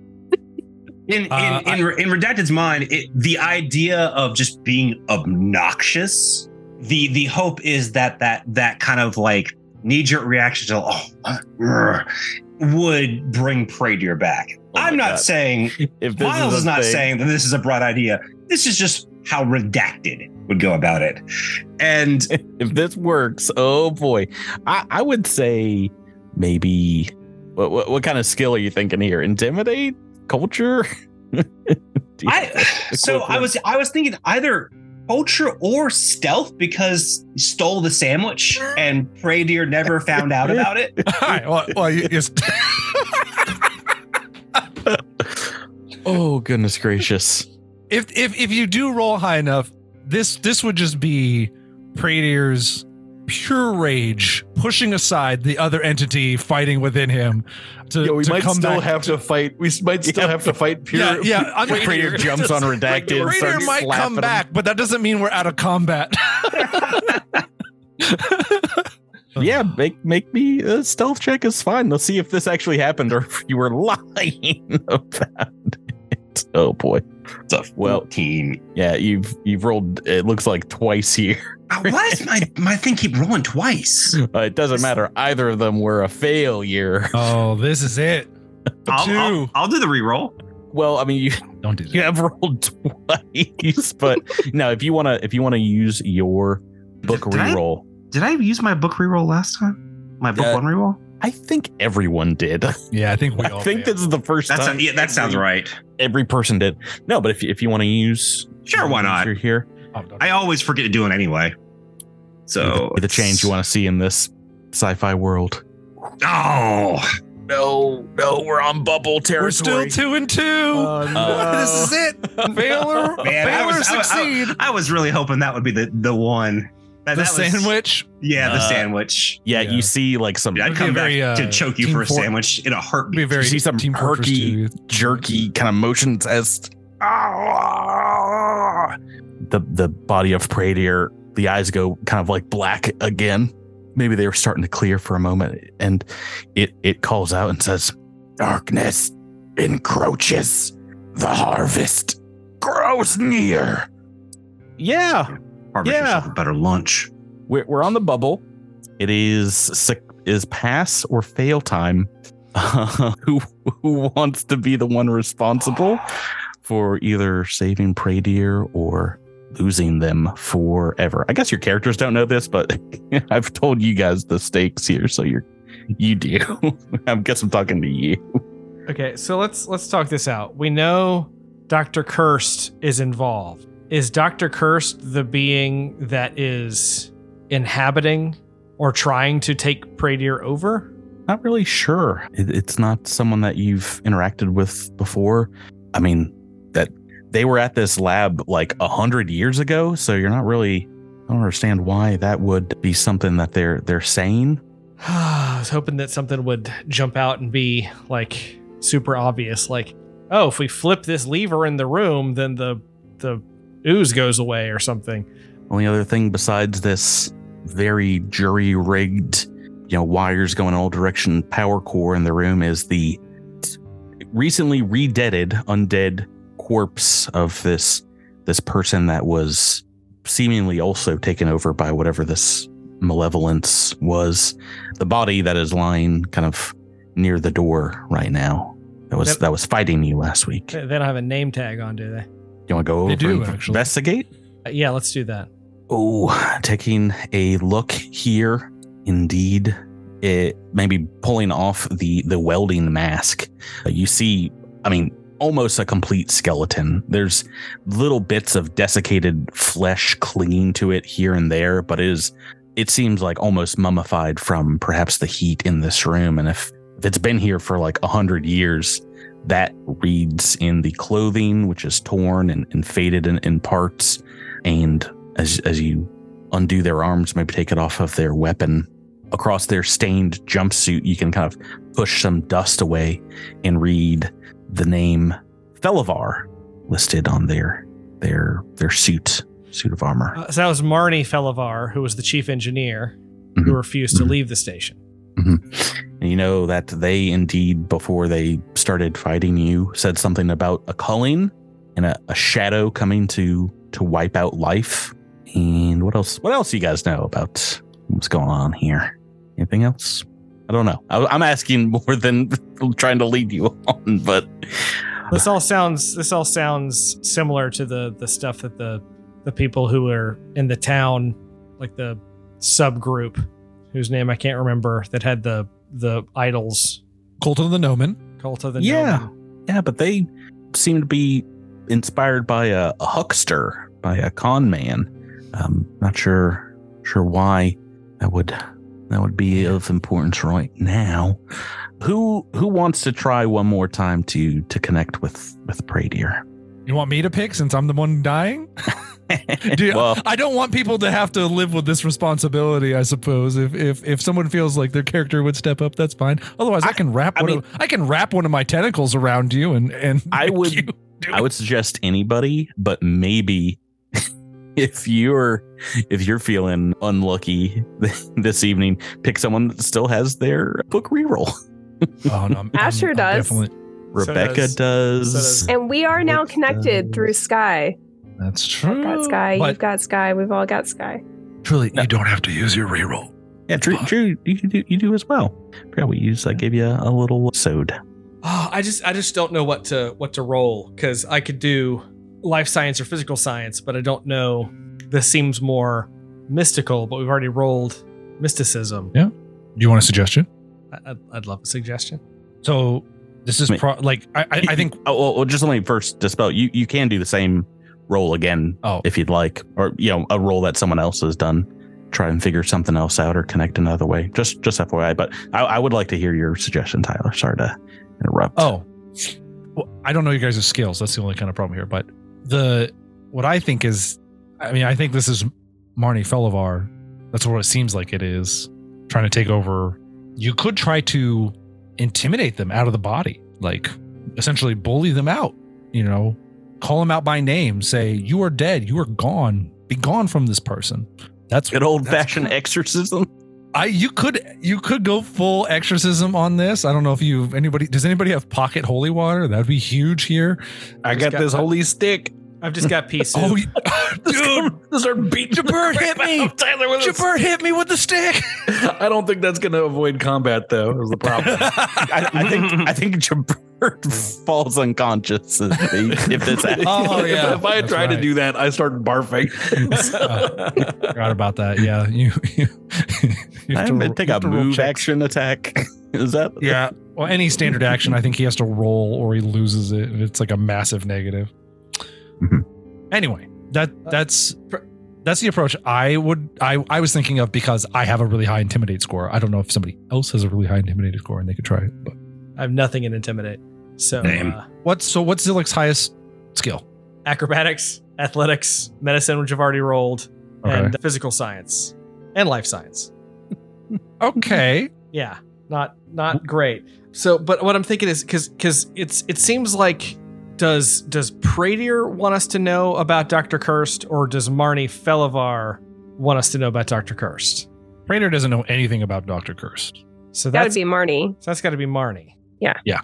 In in, uh, in, in, in Redacted's mind, it, the idea of just being obnoxious, the the hope is that that that kind of like knee-jerk reaction to oh, grr, would bring Praetor back. Oh I'm not God. saying, if Miles is, is not thing. saying that this is a bright idea. This is just how Redacted would go about it. And if this works, oh boy, I, I would say maybe, what, what, what kind of skill are you thinking here? Intimidate? Culture? I, so I was, I was thinking either culture or stealth, because stole the sandwich and Praetor never found out about it. All right, well, well you, you st- Oh goodness gracious! If if if you do roll high enough, this this would just be Praetor's pure rage pushing aside the other entity fighting within him. To, yeah, we to might come still have to, to fight. We might still yeah, have to fight. Pure, yeah, yeah. I mean, Praetor, Praetor jumps just, on Redacted. Like, Praetor might come him. back, but that doesn't mean we're out of combat. Yeah, make make me a stealth check is fine. Let's see if this actually happened or if you were lying about it. Oh boy, it's a fourteen. Well, yeah, you've you've rolled. It looks like twice here. Uh, why does my my thing keep rolling twice? Uh, it doesn't matter. Either of them were a failure. Oh, this is it. I'll, I'll, I'll do the reroll. Well, I mean, you don't do that. You have rolled twice, but no. If you wanna, if you wanna use your book did, reroll. Did I- Did I use my book reroll last time? My book uh, one reroll? I think everyone did. Yeah, I think we all I think did. This is the first that's time. A, yeah, that every, sounds right. Every person did. No, but if, if you want to use... Sure, why not? You're here. Oh, I always forget to do it anyway. So... The, the change you want to see in this sci-fi world. Oh... No, no, we're on bubble territory. We're still two and two. Oh, no. This is it. Baylor, Man, Baylor I was, succeed. I, I, I was really hoping that would be the, the one... That, the that sandwich? Was, yeah, the uh, sandwich. Yeah, yeah, you see like some... I'd come very, back uh, to choke you for a sandwich for, in a heartbeat. Very you see some herky, jerky kind of motion test. Oh, the the body of Praetor, the eyes go kind of like black again. Maybe they were starting to clear for a moment, and it, it calls out and says, "Darkness encroaches. The harvest grows near." Yeah. Harvest yeah. yourself a better lunch. We're, we're on the bubble. It is is pass or fail time. Uh, who, who wants to be the one responsible for either saving Praetor or losing them forever? I guess your characters don't know this, but I've told you guys the stakes here, so you're you do. I guess I'm talking to you. Okay, so let's let's talk this out. We know Doctor Kurst is involved. Is Doctor Kurst the being that is inhabiting or trying to take Praetor over? Not really sure. It, it's not someone that you've interacted with before. I mean, that they were at this lab like a hundred years ago, so you're not really. I don't understand why that would be something that they're they're saying. I was hoping that something would jump out and be like super obvious, like, oh, if we flip this lever in the room, then the the ooze goes away or something. Only other thing besides this very jury-rigged, you know, wires going all direction power core in the room is the recently re-deaded, undead corpse of this this person that was seemingly also taken over by whatever this malevolence was. The body that is lying kind of near the door right now. That was that, that was fighting you last week. They don't have a name tag on, do they? You want to go over they do, and actually. investigate? Uh, yeah, let's do that. Oh, taking a look here. Indeed, it maybe pulling off the, the welding mask. Uh, you see, I mean, almost a complete skeleton. There's little bits of desiccated flesh clinging to it here and there, but it is, it seems like almost mummified from perhaps the heat in this room. And if, if it's been here for like a hundred years, that reads in the clothing, which is torn and, and faded in, in parts. And as as you undo their arms, maybe take it off of their weapon, across their stained jumpsuit, you can kind of push some dust away and read the name Felivar listed on their their their suit suit of armor. Uh, so that was Marnie Felivar, who was the chief engineer, mm-hmm. who refused mm-hmm. to leave the station. Mm-hmm. And you know that they indeed, before they started fighting you, said something about a culling and a, a shadow coming to to wipe out life. And what else? What else you guys know about what's going on here? Anything else? I don't know. I, I'm asking more than trying to lead you on, but this all sounds this all sounds similar to the, the stuff that the the people who are in the town, like the subgroup whose name I can't remember, that had the the idols, Cult of the Gnomon, Cult of the yeah, Gnomon. yeah. But they seem to be inspired by a, a huckster, by a con man. I'm not sure sure why that would that would be of importance right now. Who who wants to try one more time to to connect with with Praetor? You want me to pick since I'm the one dying? Dude, well, I don't want people to have to live with this responsibility. I suppose if if, if someone feels like their character would step up, that's fine. Otherwise, I, I can wrap I one mean, of, I can wrap one of my tentacles around you and and I would you I would suggest anybody, but maybe. If you're if you're feeling unlucky this evening, pick someone that still has their book reroll. Oh, no, I'm, Asher I'm, does. I'm Rebecca so does. does. So does. And we are now connected does. through Sky. That's true. I've got Sky. But you've got Sky. We've all got Sky. Truly, no. You don't have to use your reroll. Yeah, Drew, Drew you, do, you do as well. I forgot we used. I gave you a little soda. Oh, I just I just don't know what to what to roll, because I could do life science or physical science, but I don't know. This seems more mystical, but we've already rolled mysticism. Yeah. Do you want a suggestion? I, I'd, I'd love a suggestion. So this is pro- like, I, I, I think. Oh, well, just let me first dispel. You you can do the same roll again oh. if you'd like, or, you know, a roll that someone else has done. Try and figure something else out or connect another way. Just, just F Y I. But I, I would like to hear your suggestion, Tyler. Sorry to interrupt. Oh, well, I don't know you guys' skills. That's the only kind of problem here, but. The what I think is, I mean, I think this is Marnie Felivar. That's what it seems like it is, trying to take over. You could try to intimidate them out of the body, like essentially bully them out, you know, Call him out by name. Say, you are dead. You are gone. Be gone from this person. That's good old that's fashioned cool. exorcism. I you could you could go full exorcism on this. I don't know if you anybody does anybody have pocket holy water? That'd be huge here. I, I got, got this got, holy stick. I've just got pieces. Oh, dude, this are beating. Jabert hit me. Tyler with Jabert hit me with the stick. I don't think that's going to avoid combat, though. Is the problem? I, I think I think Jabert falls unconscious if this happens. Oh yeah. If, if I that's try right. to do that, I start barfing. uh, forgot about that. Yeah, you. you, you have I to take a move action attack. Is that? Yeah. Well, any standard action, I think he has to roll or he loses it. It's like a massive negative. Anyway, that that's that's the approach I would I, I was thinking of because I have a really high intimidate score. I don't know if somebody else has a really high intimidate score and they could try it. But. I have nothing in intimidate. So uh, what's so what's Zilix's highest skill? Acrobatics, athletics, medicine, which I've already rolled, okay. and physical science and life science. Okay. Yeah, not not great. So, but what I'm thinking is because because it's it seems like. Does does Praetor want us to know about Doctor Kurst, or does Marnie Felivar want us to know about Doctor Kurst? Praetor doesn't know anything about Doctor Kurst. So that would be Marnie. So that's got to be Marnie. Yeah. Yeah.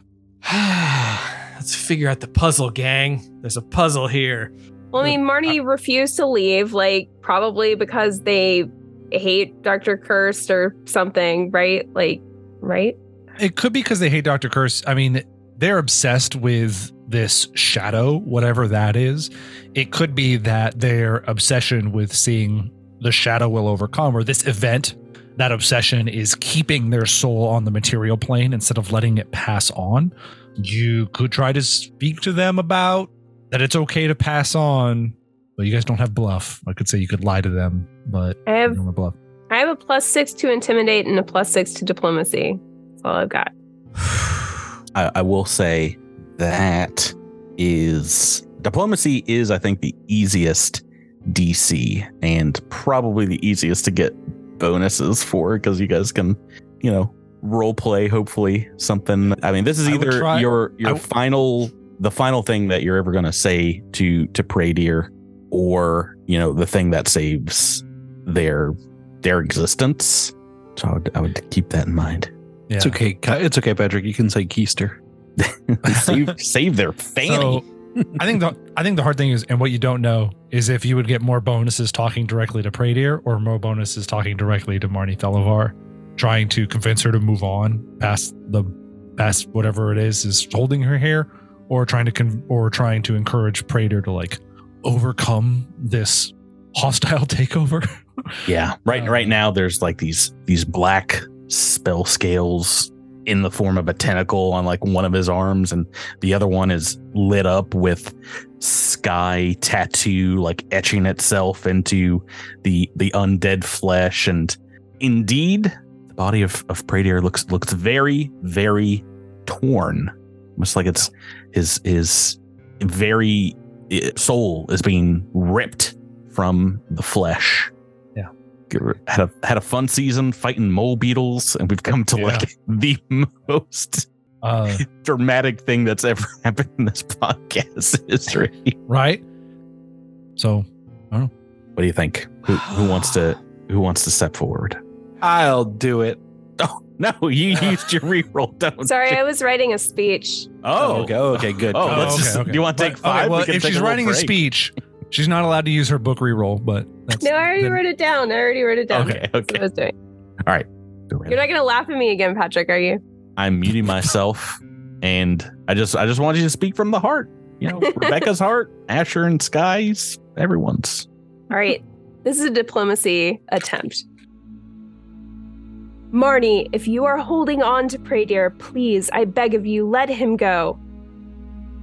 Let's figure out the puzzle, gang. There's a puzzle here. Well, I mean, Marnie uh, refused to leave, like, probably because they hate Doctor Kurst or something, right? Like, right? It could be because they hate Doctor Kurst. I mean, they're obsessed with this shadow, whatever that is. It could be that their obsession with seeing the shadow will overcome, or this event, that obsession is keeping their soul on the material plane instead of letting it pass on. You could try to speak to them about that it's okay to pass on, but you guys don't have bluff. I could say you could lie to them, but I have, you don't have bluff. I have a plus six to intimidate and a plus six to diplomacy. That's all I've got. I, I will say that is diplomacy is, I think, the easiest D C and probably the easiest to get bonuses for, because you guys can, you know, role play, hopefully something. I mean, this is either try, your your w- final the final thing that you're ever going to say to to Praetor, or, you know, the thing that saves their their existence. So I would, I would keep that in mind. Yeah. It's okay. It's okay, Patrick. You can say keister. save, save their fanny. So, I think the I think the hard thing is, and what you don't know is if you would get more bonuses talking directly to Praetor, or more bonuses talking directly to Marnie Felivar, trying to convince her to move on past the past whatever it is is holding her here, or trying to con- or trying to encourage Praetor to, like, overcome this hostile takeover. Yeah, right. Um, right now, there's like these these black spell scales in the form of a tentacle on, like, one of his arms, and the other one is lit up with sky tattoo, like, etching itself into the the undead flesh. And indeed, the body of, of Praetor looks looks very, very torn. Almost like it's his his very soul is being ripped from the flesh. Had a had a fun season fighting mole beetles, and we've come to yeah. like the most uh, dramatic thing that's ever happened in this podcast history, right? So, I don't know. What do you think? Who, who wants to who wants to step forward? I'll do it. Oh no, you used your reroll. Don't Sorry, you? I was writing a speech. Oh, okay, okay good. Oh, oh let's okay, just, okay. Do you want to take but, five? Okay, well, we if she's writing a, a speech. She's not allowed to use her book reroll, but... That's no, I already then. wrote it down. I already wrote it down. Okay, okay. That's what I was doing. All right. You're not going to laugh at me again, Patrick, are you? I'm muting myself, and I just I just want you to speak from the heart. You know, Rebecca's heart, Asher and Sky's, everyone's. All right. This is a diplomacy attempt. Marnie, if you are holding on to Praetor, please, I beg of you, let him go.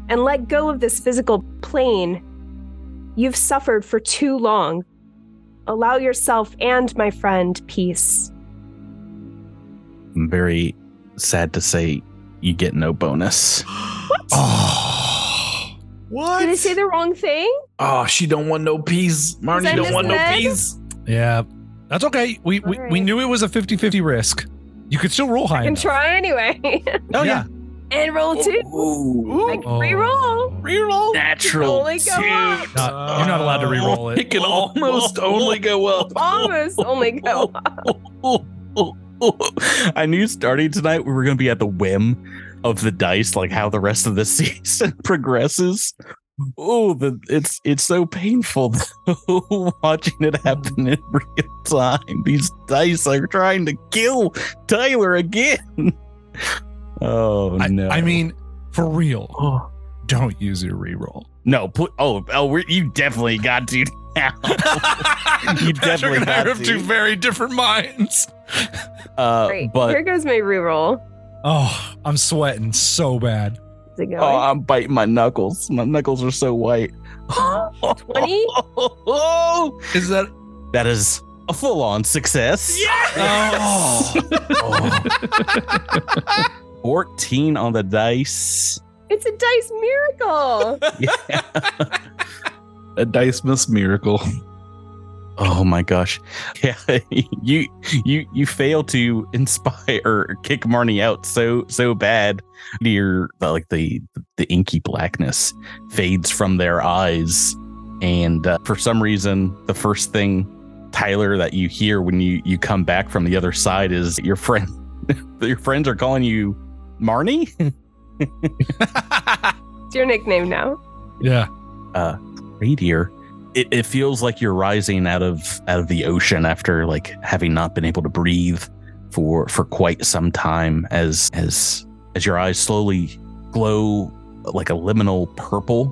And let go of this physical plane. You've suffered for too long. Allow yourself and my friend peace. I'm very sad to say you get no bonus. What? Oh. What? Did I say the wrong thing? Oh, she don't want no peace. Marnie don't want no peace. Yeah, that's okay. We we, right. we knew it was a fifty-fifty risk. You could still roll high I can enough. Try anyway. Oh, yeah. yeah. And roll two. Ooh. Like, oh. Re-roll. Re-roll. Natural two. Not, you're not allowed to re-roll it. It can almost only go up. Almost only go up. I knew starting tonight we were going to be at the whim of the dice, like how the rest of the season progresses. Oh, the it's it's so painful though, watching it happen in real time. These dice are trying to kill Tyler again. Oh I, no! I mean, for real, oh. Don't use your reroll. No, put oh oh, we're, you definitely got to now. You definitely got to. Two very different minds. Uh, Great. But here goes my reroll. Oh, I'm sweating so bad. Oh, I'm biting my knuckles. My knuckles are so white. twenty? Is that? That is a full-on success. Yes! Oh. Oh. fourteen on the dice. It's a dice miracle. Yeah. A dice miss miracle. Oh my gosh. Yeah. You you you fail to inspire or kick Marnie out so so bad. Your like the the inky blackness fades from their eyes. And uh, for some reason, the first thing, Tyler, that you hear when you, you come back from the other side is your friend your friends are calling you Marnie. It's your nickname now. Yeah. Uh reindeer. It, it feels like you're rising out of out of the ocean after like having not been able to breathe for for quite some time as as as your eyes slowly glow like a liminal purple.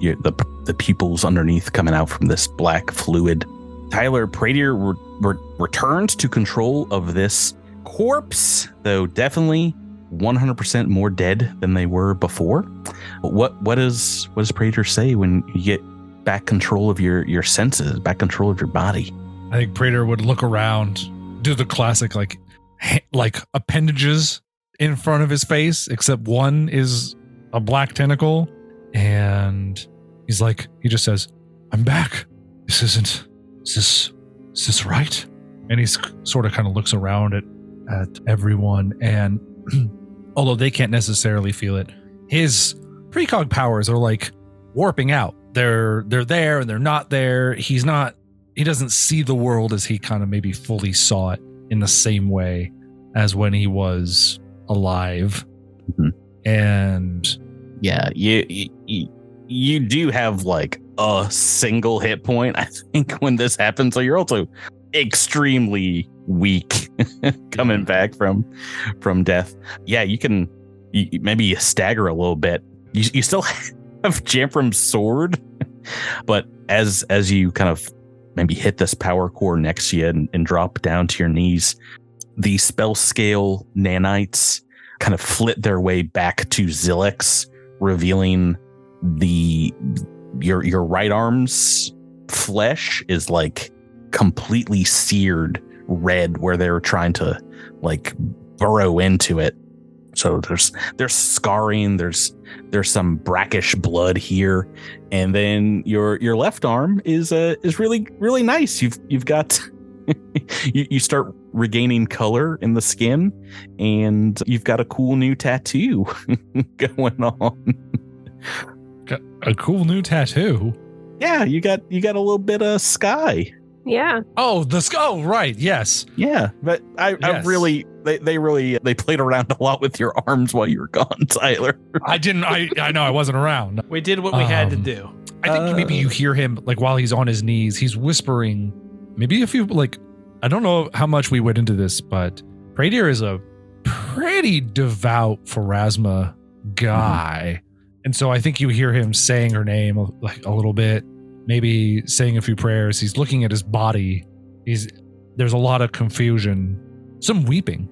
You're, the the pupils underneath coming out from this black fluid. Tyler, Praetor re- re- returns to control of this corpse, though definitely one hundred percent more dead than they were before. What what is what does Praetor say when you get back control of your your senses, back control of your body? I think Praetor would look around, do the classic like like appendages in front of his face, except one is a black tentacle, and he's like he just says, "I'm back. This isn't. Is this is this right?" And he sort of kind of looks around at at everyone, and although they can't necessarily feel it, his precog powers are like warping out. They're they're there and they're not there. He's not. He doesn't see the world as he kind of maybe fully saw it in the same way as when he was alive. Mm-hmm. And yeah, you, you you do have like a single hit point, I think, when this happens. So you're also extremely weak coming back from from death. Yeah, you can you, maybe you stagger a little bit. You you still. Of Jamfram's sword, but as as you kind of maybe hit this power core next to you and, and drop down to your knees, the spell scale nanites kind of flit their way back to Zilix, revealing the your your right arm's flesh is like completely seared red where they were trying to like burrow into it. So there's there's scarring, there's there's some brackish blood here, and then your your left arm is uh, is really really nice. You've you've got you, you start regaining color in the skin, and you've got a cool new tattoo going on. Got a cool new tattoo. Yeah, you got you got a little bit of Sky. Yeah. Oh, the Sky. Oh, right. Yes. Yeah, but I, yes. I really. They they really they played around a lot with your arms while you were gone, Tyler. I didn't. I, I know I wasn't around. We did what we um, had to do. I think uh, maybe you hear him like while he's on his knees. He's whispering. Maybe if you like, I don't know how much we went into this, but Praetor is a pretty devout Pharasma guy, mm-hmm. and so I think you hear him saying her name like a little bit, maybe saying a few prayers. He's looking at his body. He's there's a lot of confusion, some weeping.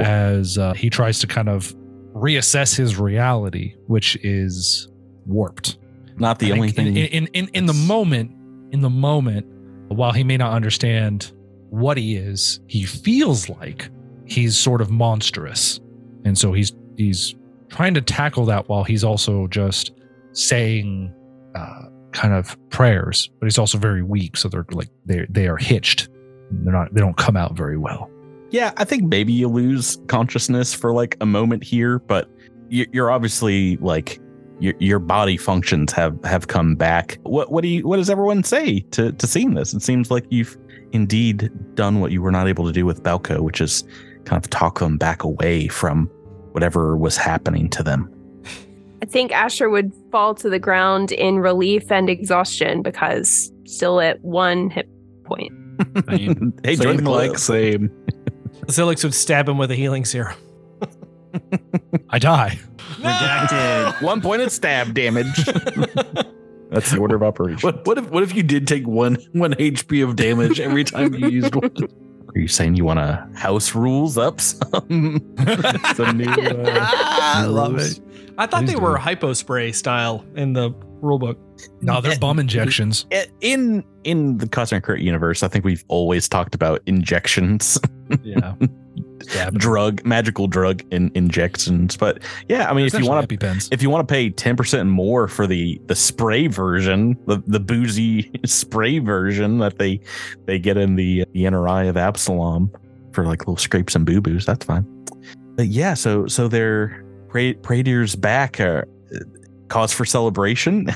As uh, he tries to kind of reassess his reality, which is warped. Not the I only thing. In, in, in, in the moment, in the moment, while he may not understand what he is, he feels like he's sort of monstrous. And so he's he's trying to tackle that while he's also just saying uh, kind of prayers, but he's also very weak. So they're like, they they are hitched. They're not, they don't come out very well. Yeah, I think maybe you lose consciousness for like a moment here, but you're obviously like your your body functions have, have come back. What what do you what does everyone say to, to seeing this? It seems like you've indeed done what you were not able to do with Balco, which is kind of talk them back away from whatever was happening to them. I think Asher would fall to the ground in relief and exhaustion because still at one hit point. Same. Hey, same join the like same. Zilix would stab him with a healing serum. I die. No! Redacted. One point of stab damage. That's the order of operations. What, what if what if you did take one one H P of damage every time you used one? Are you saying you want to house rules up some? some new, uh, I love it. I thought they were hypo spray style in the rulebook. No, they're bum injections. In in the Cosmic Crit universe, I think we've always talked about injections. Yeah. Yeah, drug, magical drug in injections. But yeah, I mean, if you want to, if you want to pay ten percent more for the, the spray version, the, the boozy spray version that they they get in the, the inner eye of Absalom for like little scrapes and boo boos, that's fine. But yeah, so so their pra- Praetor's back are cause for celebration.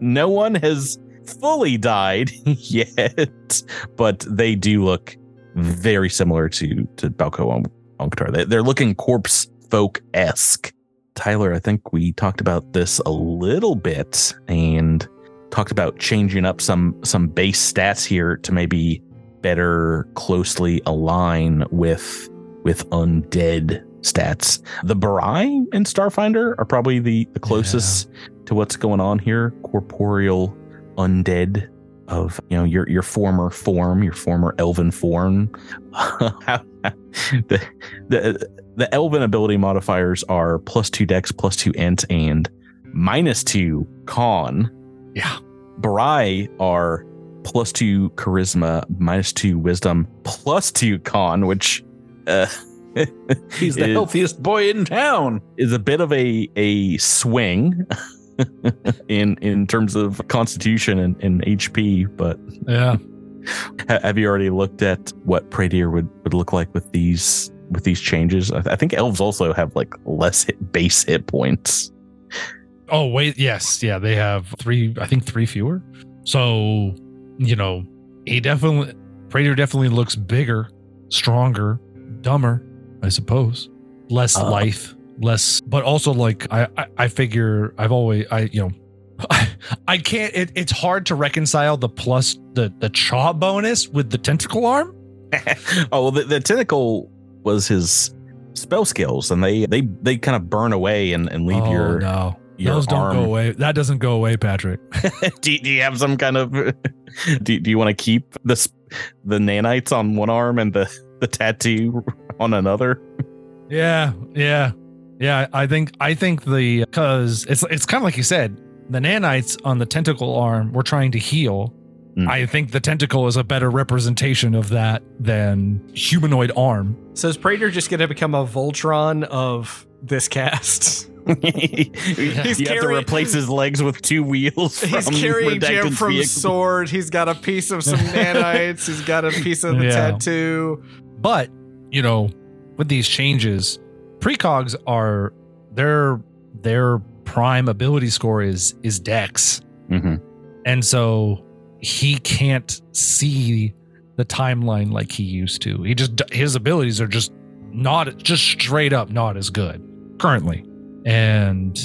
No one has fully died yet, but they do look very similar to to Balco Unktar. They, they're looking corpse folk esque. Tyler, I think we talked about this a little bit and talked about changing up some some base stats here to maybe better closely align with with undead stats. The Barai and Starfinder are probably the, the closest yeah. to what's going on here. Corporeal undead. Of you know your your former form, your former elven form. the, the the elven ability modifiers are plus two dex, plus two int, and minus two con. Yeah, Barai are plus two charisma, minus two wisdom, plus two con, which uh, he's the is, healthiest boy in town. Is a bit of a a swing. in in terms of constitution and, and H P, but yeah, have you already looked at what Praetor would, would look like with these with these changes? I, th- I think elves also have like less hit, base hit points. Oh wait, yes, yeah, they have three. I think three fewer. So you know, he definitely Praetor definitely looks bigger, stronger, dumber. I suppose less uh, life. Less, but also like I, I, I figure I've always I you know I, I can't. It, it's hard to reconcile the plus the the chaw bonus with the tentacle arm. Oh, well, the, the tentacle was his spell skills, and they they, they kind of burn away and, and leave oh, your no. Your those arm. Don't go away. That doesn't go away, Patrick. do, do you have some kind of? Do Do you want to keep the the nanites on one arm and the the tattoo on another? Yeah. Yeah. Yeah, I think I think the because it's it's kind of like you said, the nanites on the tentacle arm were trying to heal. Mm. I think the tentacle is a better representation of that than humanoid arm. So is Praetor just going to become a Voltron of this cast? He's you carry- have to replace his legs with two wheels. He's carrying Jamfram's sword. He's got a piece of some nanites. He's got a piece of the yeah. tattoo. But you know, with these changes. Precogs are their their prime ability score is is Dex, mm-hmm. and so he can't see the timeline like he used to. He just his abilities are just not just straight up not as good currently, and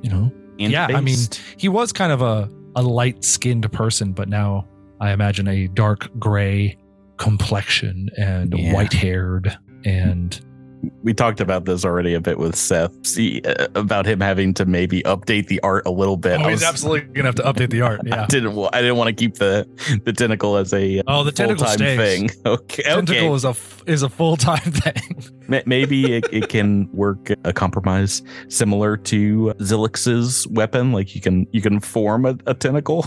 you know and yeah, based. I mean he was kind of a a light skinned person, but now I imagine a dark gray complexion and yeah. white haired and. Mm-hmm. We talked about this already a bit with Seth, see, uh, about him having to maybe update the art a little bit. Oh, I was, he's absolutely going to have to update the art. Yeah. I didn't, I didn't want to keep the, the tentacle as a oh, the full-time tentacle thing. Okay, tentacle okay. is a, is a full-time thing. Maybe it, it can work a compromise similar to Zilix's weapon. Like you can you can form a, a tentacle.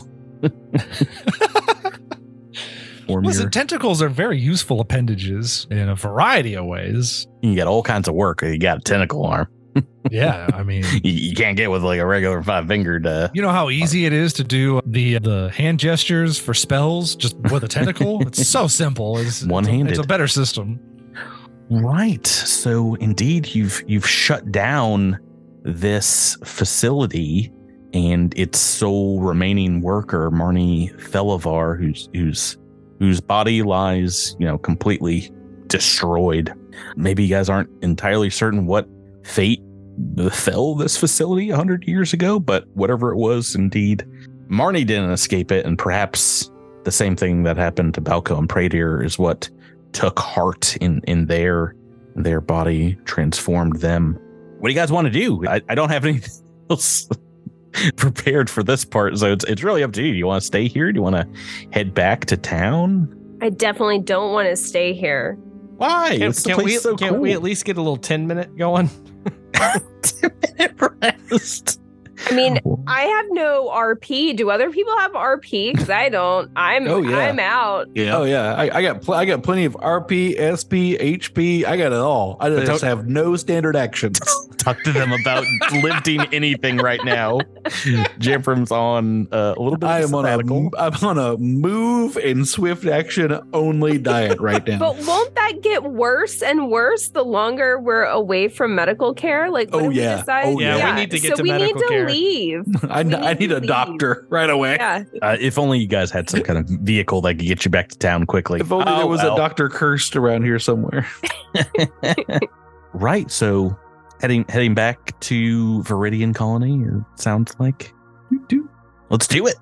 Listen, your... tentacles are very useful appendages in a variety of ways. You can get all kinds of work. You got a tentacle arm. Yeah, I mean, you, you can't get with like a regular five-fingered. Uh, you know how easy arm. It is to do the the hand gestures for spells just with a tentacle. It's so simple. It's one-handed. It's a, it's a better system, right? So indeed, you've you've shut down this facility and its sole remaining worker, Marnie Felivar, whose whose whose body lies, you know, completely destroyed. Maybe you guys aren't entirely certain what fate befell this facility a hundred years ago, but whatever it was, indeed, Marnie didn't escape it, and perhaps the same thing that happened to Balco and Praetor is what took heart in in their their body, transformed them. What do you guys want to do? I, I don't have anything else prepared for this part, so it's it's really up to you. Do you want to stay here? Do you want to head back to town? I definitely don't want to stay here. Why? Can, can, we, so can cool. we at least get a little ten minute going? ten minute rest. I mean, I have no R P. Do other people have R P? Because I don't. I'm oh, yeah. I'm out. Yeah. Oh yeah. I, I got pl- I got plenty of R P, S P, H P. I got it all. I just talk- have no standard actions. Talk to them about lifting anything right now. Jamfram's on uh, a little bit. I am on a, I'm on a move and swift action only diet right now. But won't that get worse and worse the longer we're away from medical care? Like, what oh if yeah, we decide? oh yeah. yeah, we need to get so to medical to care. Leave. I, need I need a leave. doctor right away. Yeah. Uh, if only you guys had some kind of vehicle that could get you back to town quickly. If only oh, there was well. a Doctor Kurst around here somewhere. Right. So heading heading back to Viridian Colony, it sounds like. Do Let's do it.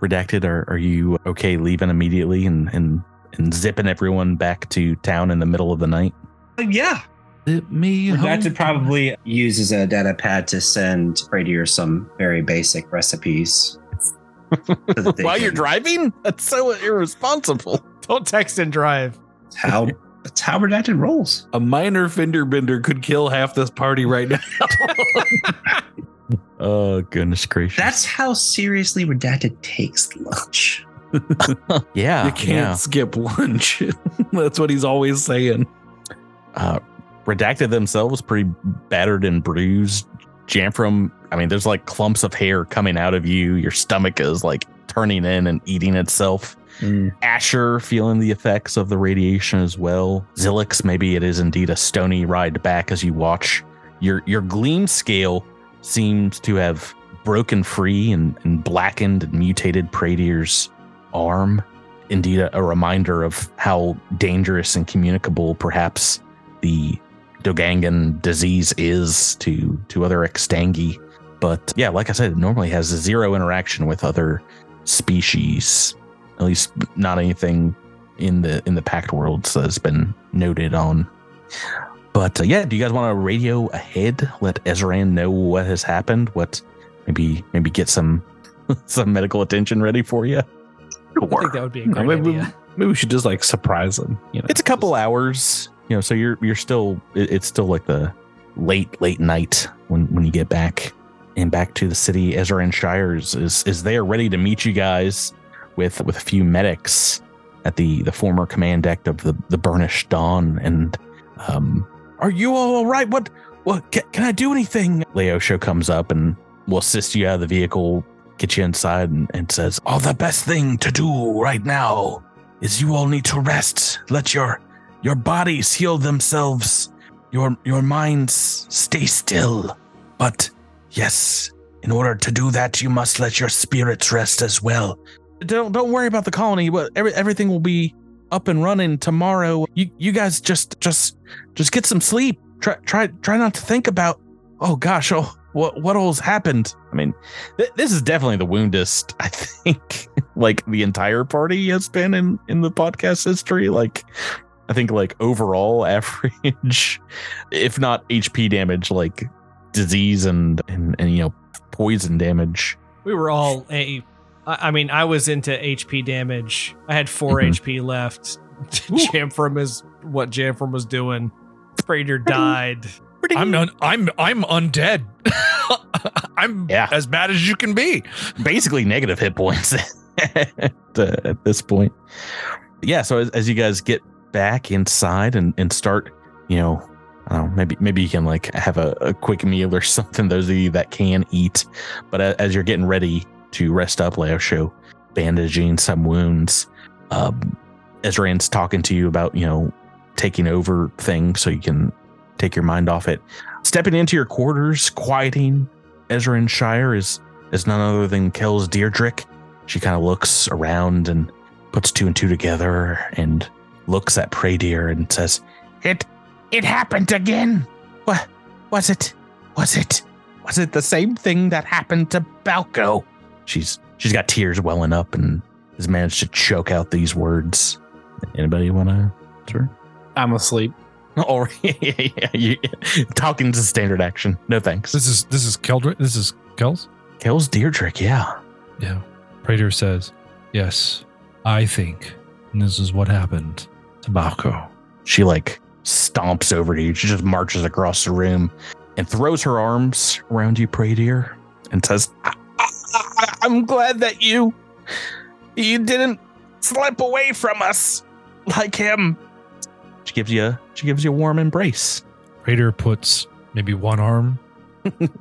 Redacted, are are you okay leaving immediately and, and, and zipping everyone back to town in the middle of the night? Uh, yeah. Me Redacted probably uses a data pad to send Praetor some very basic recipes. So while can... you're driving? That's so irresponsible. Don't text and drive. How that's how Redacted rolls. A minor fender bender could kill half this party right now. Oh, goodness gracious. That's how seriously Redacted takes lunch. Yeah. You can't yeah. skip lunch. That's what he's always saying. Uh Redacted themselves pretty battered and bruised. Jamfram, I mean, there's like clumps of hair coming out of you. Your stomach is like turning in and eating itself. Mm. Asher feeling the effects of the radiation as well. Zilix, maybe it is indeed a stony ride back as you watch. Your your gleam scale seems to have broken free and, and blackened and mutated Praetor's arm. Indeed, a, a reminder of how dangerous and communicable perhaps the Dogangan disease is to to other Extangi. But yeah, like I said, it normally has zero interaction with other species, at least not anything in the in the Pact world that has been noted on. But uh, yeah, do you guys want to radio ahead, let Ezran know what has happened, what maybe maybe get some some medical attention ready for you? Sure. I think that would be a great no, maybe, idea. Maybe we should just like surprise them, you know, it's a couple just... hours. You know, so you're you're still it's still like the late late night when, when you get back and back to the city. Ezran Shire is, is is there ready to meet you guys with with a few medics at the, the former command deck of the, the Burnished Dawn. And um, are you all right? What what can, can I do anything? Leosho comes up and will assist you out of the vehicle, get you inside, and, and says, "Oh, the best thing to do right now is you all need to rest. Let your Your bodies heal themselves. Your your minds stay still. But yes, in order to do that, you must let your spirits rest as well. Don't don't worry about the colony. But every, everything will be up and running tomorrow. You you guys just just just get some sleep. Try try try not to think about. Oh gosh, oh what what all's happened. I mean, th- this is definitely the woundest. I think like the entire party has been in in the podcast history. Like. I think like overall average, if not H P damage, like disease and, and, and, you know, poison damage. We were all a, I mean, I was into H P damage. I had four mm-hmm. H P left. Jamfram is what Jamfram was doing. Praetor died. I'm un, I'm I'm undead. I'm yeah. as bad as you can be. Basically negative hit points at, uh, at this point. Yeah. So as, as you guys get back inside and, and start, you know, I don't know, maybe maybe you can like have a, a quick meal or something, those of you that can eat. But as, as you're getting ready to rest up, Leosho bandaging some wounds, um, Ezran's talking to you about, you know, taking over things so you can take your mind off it. Stepping into your quarters, quieting Ezran Shire is, is none other than Kel's Deirdrick. She kind of looks around and puts two and two together and looks at Praetor and says, It it happened again. What was it? Was it? Was it the same thing that happened to Balco? She's she's got tears welling up and has managed to choke out these words. Anybody want to? Sure. I'm asleep. Oh, yeah, yeah, yeah, yeah. Talking to standard action. No thanks. This is this is Keldrick. This is Kells. Kells Deirdrick. Yeah. Yeah. Praetor says, "Yes, I think this is what happened to Balco." She like stomps over to you. She just marches across the room and throws her arms around you, Praetor, and says, I, I, "I'm glad that you you didn't slip away from us like him." She gives you a, she gives you a warm embrace. Praetor puts maybe one arm.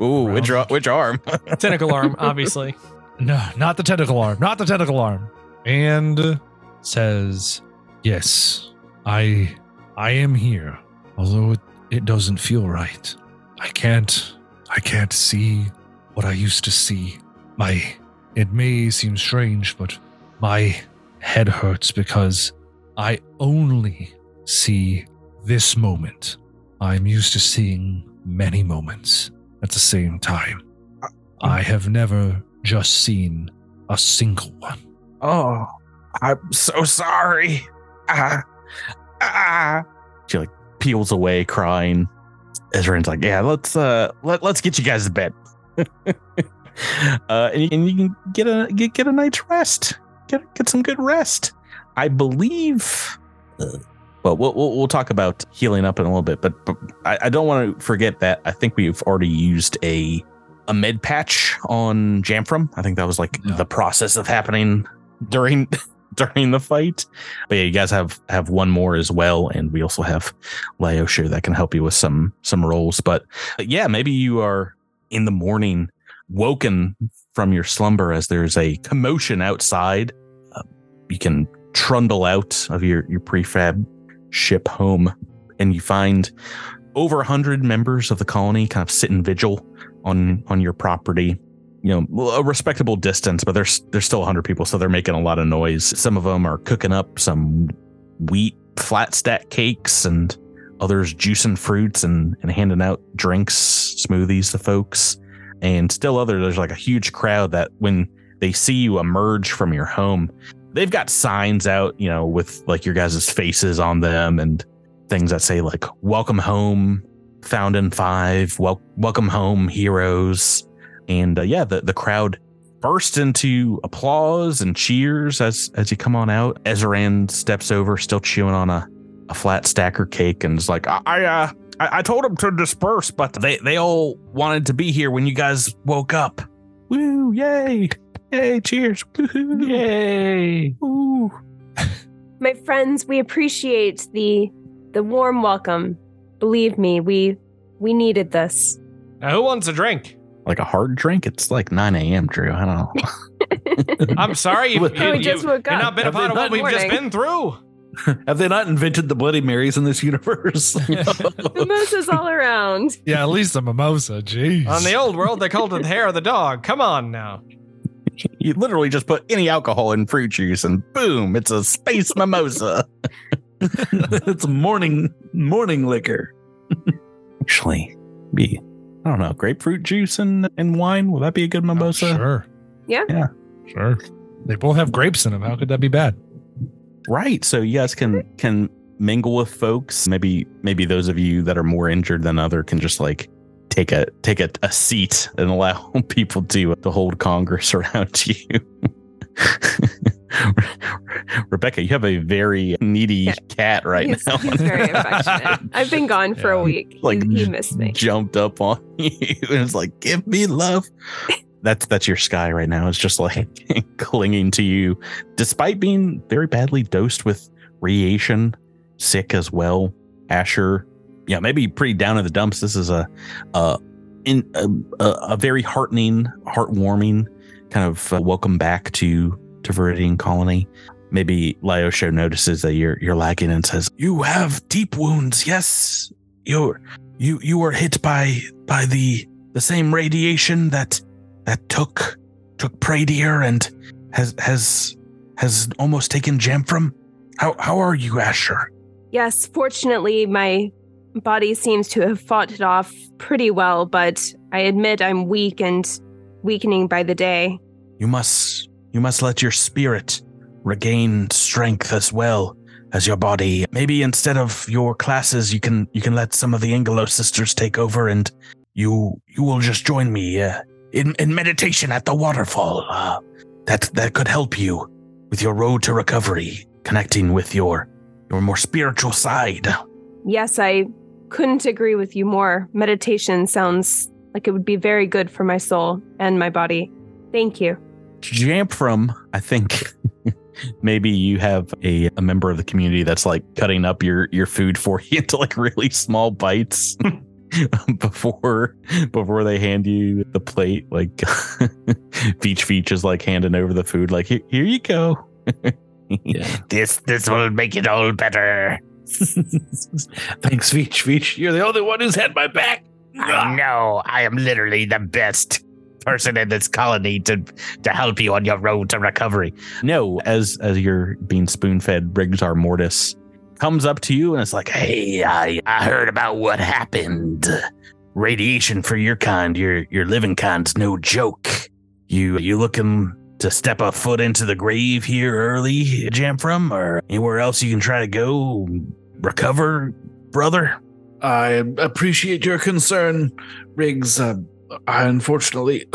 Ooh, around. which which arm? Tentacle arm, obviously. No, not the tentacle arm. Not the tentacle arm. And says, "Yes, I I am here. Although it, it doesn't feel right. I can't I can't see what I used to see. My it may seem strange, but my head hurts because I only see this moment. I'm used to seeing many moments at the same time. I have never just seen a single one." Oh, I'm so sorry. Ah, ah. She like peels away, crying. Ezran's like, "Yeah, let's uh, let let's get you guys to bed, uh, and, and you can get a get get a night's rest. Get get some good rest. I believe." Uh, Well, well, we'll talk about healing up in a little bit, but, but I, I don't want to forget that I think we've already used a a med patch on Jamfram. I think that was like yeah. the process of happening during during the fight. But yeah, you guys have, have one more as well, and we also have Leosho that can help you with some some rolls. But, but yeah, maybe you are in the morning woken from your slumber as there's a commotion outside. Uh, you can trundle out of your, your prefab ship home, and you find over one hundred members of the colony kind of sitting vigil on on your property, you know, a respectable distance, but there's there's still one hundred people, so they're making a lot of noise. Some of them are cooking up some wheat flat stack cakes, and others juicing fruits and, and handing out drinks, smoothies to folks, and still other there's like a huge crowd that when they see you emerge from your home, they've got signs out, you know, with like your guys' faces on them and things that say like, "Welcome home, found in five, wel- welcome home, heroes." And uh, yeah, the, the crowd bursts into applause and cheers as as you come on out. Ezran steps over, still chewing on a, a flat stacker cake, and is like, I I, uh, I I told them to disperse, but they, they all wanted to be here when you guys woke up. Woo, yay. Hey, cheers. Woo-hoo. Yay. Ooh. My friends, we appreciate the the warm welcome. Believe me, we we needed this. Now, who wants a drink? Like a hard drink? It's like nine a.m., Drew. I don't know. I'm sorry. You, you, we just you, woke up. You've not been a part of what we've morning. just been through. Have they not invented the Bloody Marys in this universe? Mimosas all around. Yeah, at least a mimosa. Jeez. On the old world, they called it the hair of the dog. Come on now. You literally just put any alcohol in fruit juice and boom, it's a space mimosa. It's morning morning liquor. Actually, be I don't know, grapefruit juice and, and wine. Will that be a good mimosa? Oh, sure. Yeah. Yeah. Sure. They both have grapes in them. How could that be bad? Right. So you guys can can mingle with folks. Maybe maybe those of you that are more injured than other can just like Take a take a, a seat and allow people to to hold Congress around you. Rebecca, you have a very needy yeah. cat right he's, now. He's very affectionate. I've been gone yeah. for a week. Like he, he missed me. Jumped up on you and was like, "Give me love." That's that's your Sky right now. It's just like clinging to you, despite being very badly dosed with radiation, sick as well. Asher. Yeah, maybe pretty down in the dumps. This is a, uh, in a, a very heartening, heartwarming kind of uh, welcome back to to Viridian Colony. Maybe Leosho notices that you're you're lagging and says, "You have deep wounds. Yes, You're, you you were hit by by the the same radiation that that took took Praetor and has has has almost taken Jamfram. How how are you, Asher? Yes, fortunately, my body seems to have fought it off pretty well, but I admit I'm weak and weakening by the day. You must you must let your spirit regain strength as well as your body. Maybe instead of your classes, you can you can let some of the Angelo sisters take over, and you you will just join me uh, in in meditation at the waterfall. Uh, that that could help you with your road to recovery, connecting with your your more spiritual side. Yes, I couldn't agree with you more. Meditation sounds like it would be very good for my soul and my body. Thank you. Jamfram, I think. Maybe you have a, a member of the community that's like cutting up your, your food for you into like really small bites before before they hand you the plate. Like Veach Veach is like handing over the food. Like, here, here you go. Yeah. This this will make it all better. Thanks, Veach Veach. You're the only one who's had my back. I know. I am literally the best person in this colony to to help you on your road to recovery. No, as as you're being spoon-fed, Rigor Mortis comes up to you and it's like, hey, I, I heard about what happened. Radiation for your kind, your your living kind's no joke. You you looking to step a foot into the grave here early, Jamfram, or anywhere else you can try to go recover, brother? I appreciate your concern, Riggs. Uh, I unfortunately,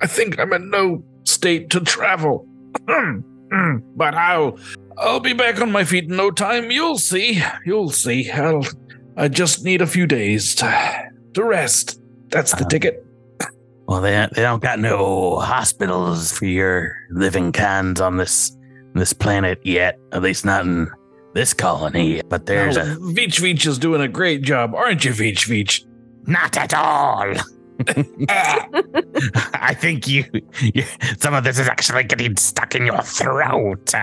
I think I'm in no state to travel. But I'll, I'll be back on my feet in no time. You'll see. You'll see. I'll, I just need a few days to, to rest. That's the um, ticket. Well, they they don't got no hospitals for your living kinds on this this planet yet. At least not in this colony. But there's oh, a Veach Veach is doing a great job, aren't you, Veach Veach? Not at all. I think you, you, some of this is actually getting stuck in your throat.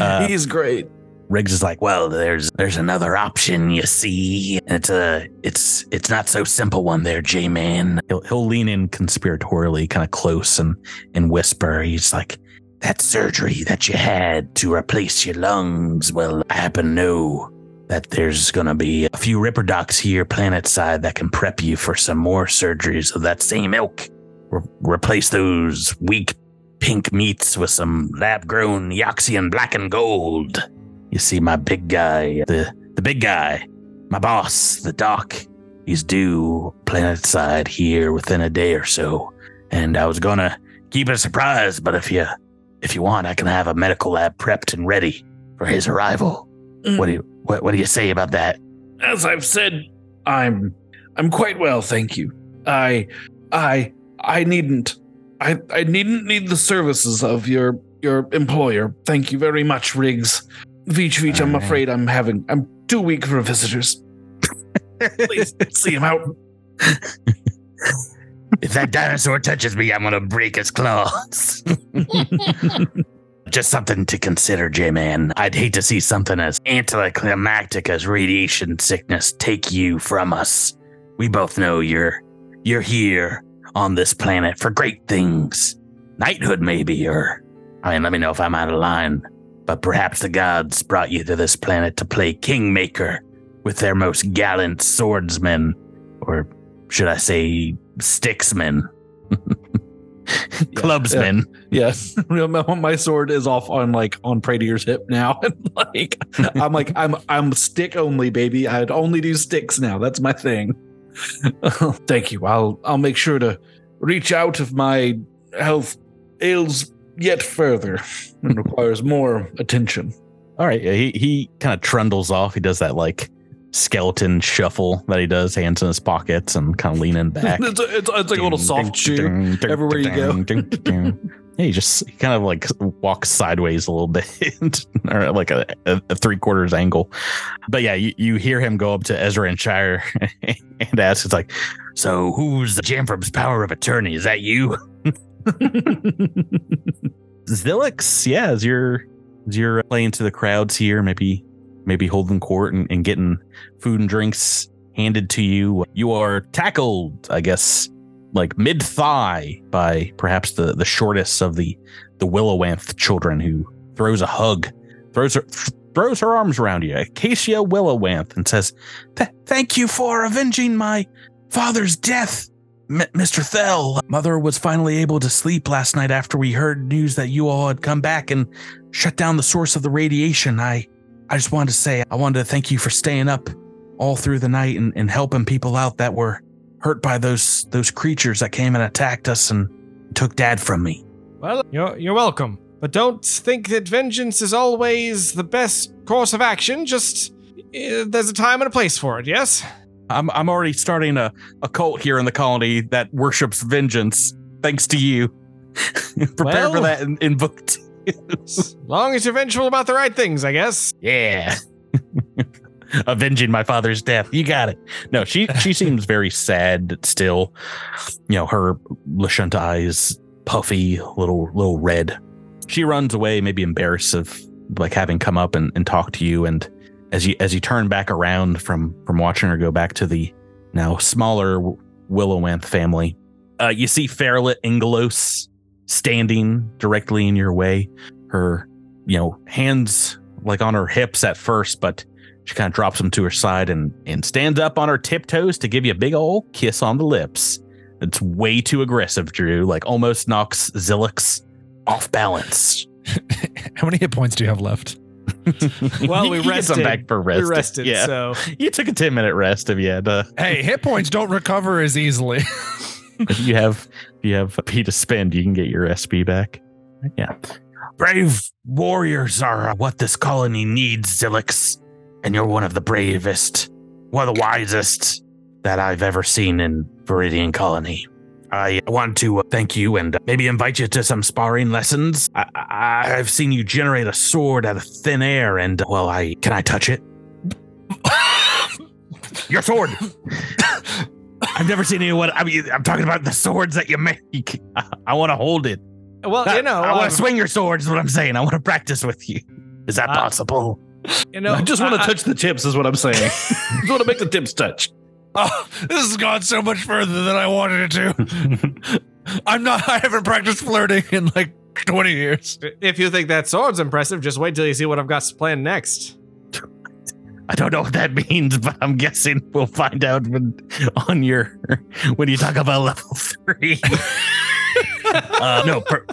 uh, He's great. Riggs is like, well, there's there's another option, you see. It's a it's it's not so simple one there, J-Man. He'll he'll lean in conspiratorially, kind of close and and whisper. He's like, that surgery that you had to replace your lungs. Well, I happen to know that there's going to be a few Ripper docs here planetside that can prep you for some more surgeries of that same ilk. Re- replace those weak pink meats with some lab-grown Eoxian black and gold. You see, my big guy, the, the big guy, my boss, the doc, he's due planetside here within a day or so. And I was going to keep it a surprise, but if you, if you want, I can have a medical lab prepped and ready for his arrival. Mm. What do you... What, what do you say about that? As I've said, I'm I'm quite well, thank you. I I I needn't I, I needn't need the services of your your employer. Thank you very much, Riggs. Veach Veach, I'm right. afraid I'm having I'm too weak for visitors. Please see him out. If that dinosaur touches me, I'm gonna break his claws. Just something to consider, J-Man. I'd hate to see something as anticlimactic as radiation sickness take you from us. We both know you're you're here on this planet for great things. Knighthood, maybe, or... I mean, let me know if I'm out of line. But perhaps the gods brought you to this planet to play Kingmaker with their most gallant swordsmen. Or should I say, sticksmen. Clubsman. Yeah, yeah. My, my sword is off on like on Praetor's hip now. And like I'm like I'm I'm stick only, baby. I'd only do sticks now. That's my thing. Thank you. I'll I'll make sure to reach out if my health ails yet further and requires more attention. All right. Yeah, he he kind of trundles off. He does that like skeleton shuffle that he does, hands in his pockets and kind of leaning back. It's, a, it's, it's like ding, a little soft shoe ding, ding, everywhere ding, you go. Ding, ding. Yeah, he just he kind of like walks sideways a little bit, or like a, a, a three quarters angle. But yeah, you, you hear him go up to Ezran Shire and ask, "It's like, so who's the Jamfram's power of attorney? Is that you, Zilix? Yeah, as you're as you're playing to the crowds here, maybe." maybe holding court and, and getting food and drinks handed to you. You are tackled, I guess, like mid-thigh by perhaps the, the shortest of the, the Willowanth children, who throws a hug, throws her, throws her arms around you, Acacia Willowanth, and says, "Thank you for avenging my father's death, Mister Thel. Mother was finally able to sleep last night after we heard news that you all had come back and shut down the source of the radiation. I, I just wanted to say I wanted to thank you for staying up all through the night and, and helping people out that were hurt by those those creatures that came and attacked us and took Dad from me." "Well, you're you're welcome. But don't think that vengeance is always the best course of action. Just uh, there's a time and a place for it, yes?" I'm I'm already starting a, a cult here in the colony that worships vengeance, thanks to you. Prepare well, for that in, in book two. As long as you're vengeful about the right things, I guess. Yeah. Avenging my father's death. You got it. No, she she seems very sad still. You know, her Lashunta eyes puffy, little little red. She runs away, maybe embarrassed of like having come up and, and talked to you. And as you as you turn back around from from watching her go back to the now smaller Willowanth family, uh, you see Fairlet Ingelos standing directly in your way. Her, you know, hands like on her hips at first, but she kind of drops them to her side and, and stands up on her tiptoes to give you a big old kiss on the lips. It's way too aggressive, Drew. Like almost knocks Zilix off balance. How many hit points do you have left? Well, we rested. Them back for rested. We rested, yeah. So you took a ten minute rest if you had. Uh, hey, hit points don't recover as easily. If you have if you have P to spend, you can get your S P back. Yeah. "Brave warriors are what this colony needs, Zilix. And you're one of the bravest, one of the wisest that I've ever seen in Viridian Colony. I want to thank you and maybe invite you to some sparring lessons. I, I, I've seen you generate a sword out of thin air, and, well, I can I touch it?" "Your sword!" "I've never seen anyone, I mean, I'm talking about the swords that you make. I, I want to hold it. Well, I, you know. I want to um, swing your swords is what I'm saying. I want to practice with you. Is that uh, possible? You know, I just want to I, touch I, the tips is what I'm saying. I just want to make the tips touch. Oh, this has gone so much further than I wanted it to. I'm not, I haven't practiced flirting in like twenty years. If you think that sword's impressive, just wait till you see what I've got planned next. I don't know what that means, but I'm guessing we'll find out when, on your, when you talk about level three. uh, no, per,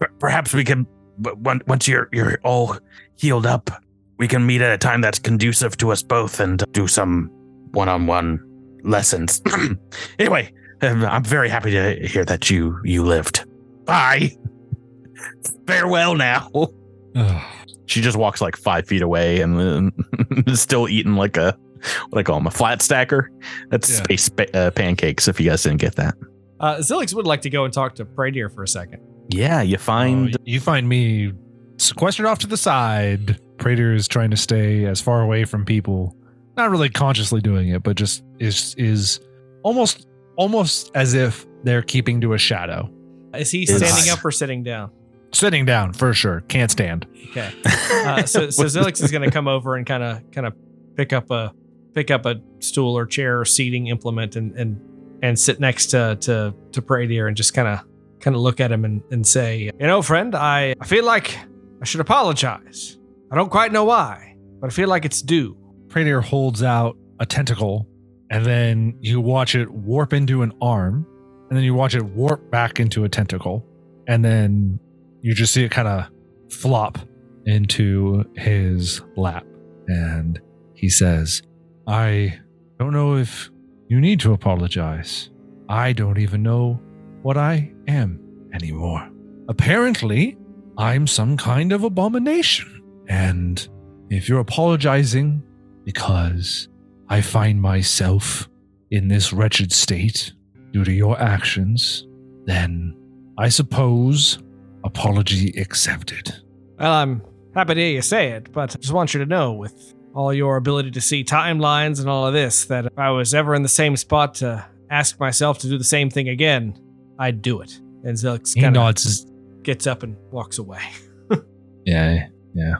per, perhaps we can, once you're, you're all healed up, we can meet at a time that's conducive to us both and do some one-on-one lessons. Anyway, I'm very happy to hear that you you lived. Bye. Farewell now. She just walks like five feet away and then is still eating like a, what do I call him, a flat stacker? That's yeah. space pa- uh, pancakes, if you guys didn't get that. Uh, Zilix would like to go and talk to Praetor for a second. Yeah, you find... Oh, you find me sequestered off to the side. Praetor is trying to stay as far away from people, not really consciously doing it, but just is is almost almost as if they're keeping to a shadow. Is he is standing high. up or sitting down? Sitting down for sure. Can't stand. Okay. Uh, so so Zilix is going to come over and kind of kind of pick up a pick up a stool or chair or seating implement and and, and sit next to to to Praetor and just kind of kind of look at him and, and say, "You know, friend, I, I feel like I should apologize. I don't quite know why, but I feel like it's due." Praetor holds out a tentacle, and then you watch it warp into an arm, and then you watch it warp back into a tentacle, and then you just see it kind of flop into his lap. And he says, "I don't know if you need to apologize. I don't even know what I am anymore. Apparently, I'm some kind of abomination. And if you're apologizing because I find myself in this wretched state due to your actions, then I suppose apology accepted." "Well, I'm happy to hear you say it, but I just want you to know with all your ability to see timelines and all of this, that if I was ever in the same spot to ask myself to do the same thing again, I'd do it." And Zelix kind of gets up and walks away. yeah, yeah.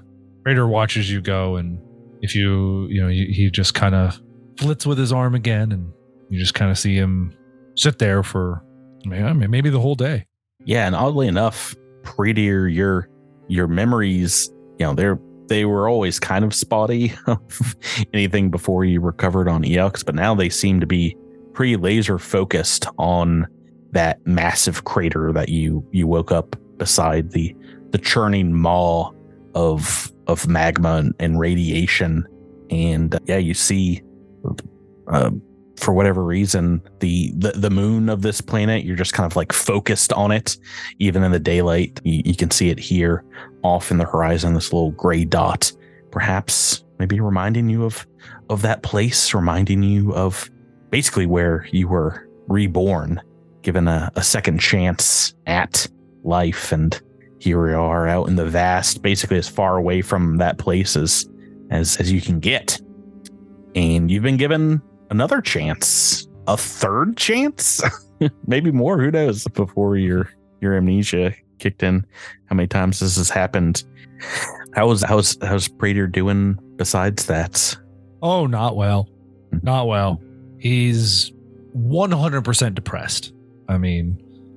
Praetor watches you go and if you, you know, he just kind of flits with his arm again, and you just kind of see him sit there for, I mean, maybe the whole day. Yeah, and oddly enough, Praetor, your your memories, you know, they're they were always kind of spotty of anything before you recovered on Eox, but now they seem to be pretty laser focused on that massive crater that you you woke up beside, the the churning maw of of magma and, and radiation. And uh, yeah, you see, uh, for whatever reason, the, the the moon of this planet, you're just kind of like focused on it. Even in the daylight, you, you can see it here off in the horizon, this little gray dot, perhaps maybe reminding you of of that place, reminding you of basically where you were reborn, given a, a second chance at life. And here we are out in the vast, basically as far away from that place as, as, as you can get. And you've been given another chance, a third chance, maybe more, who knows, before your, your amnesia kicked in. How many times this has happened? How was, how's, how's Praetor doing besides that? Oh, not well. Not well. He's one hundred percent depressed. I mean,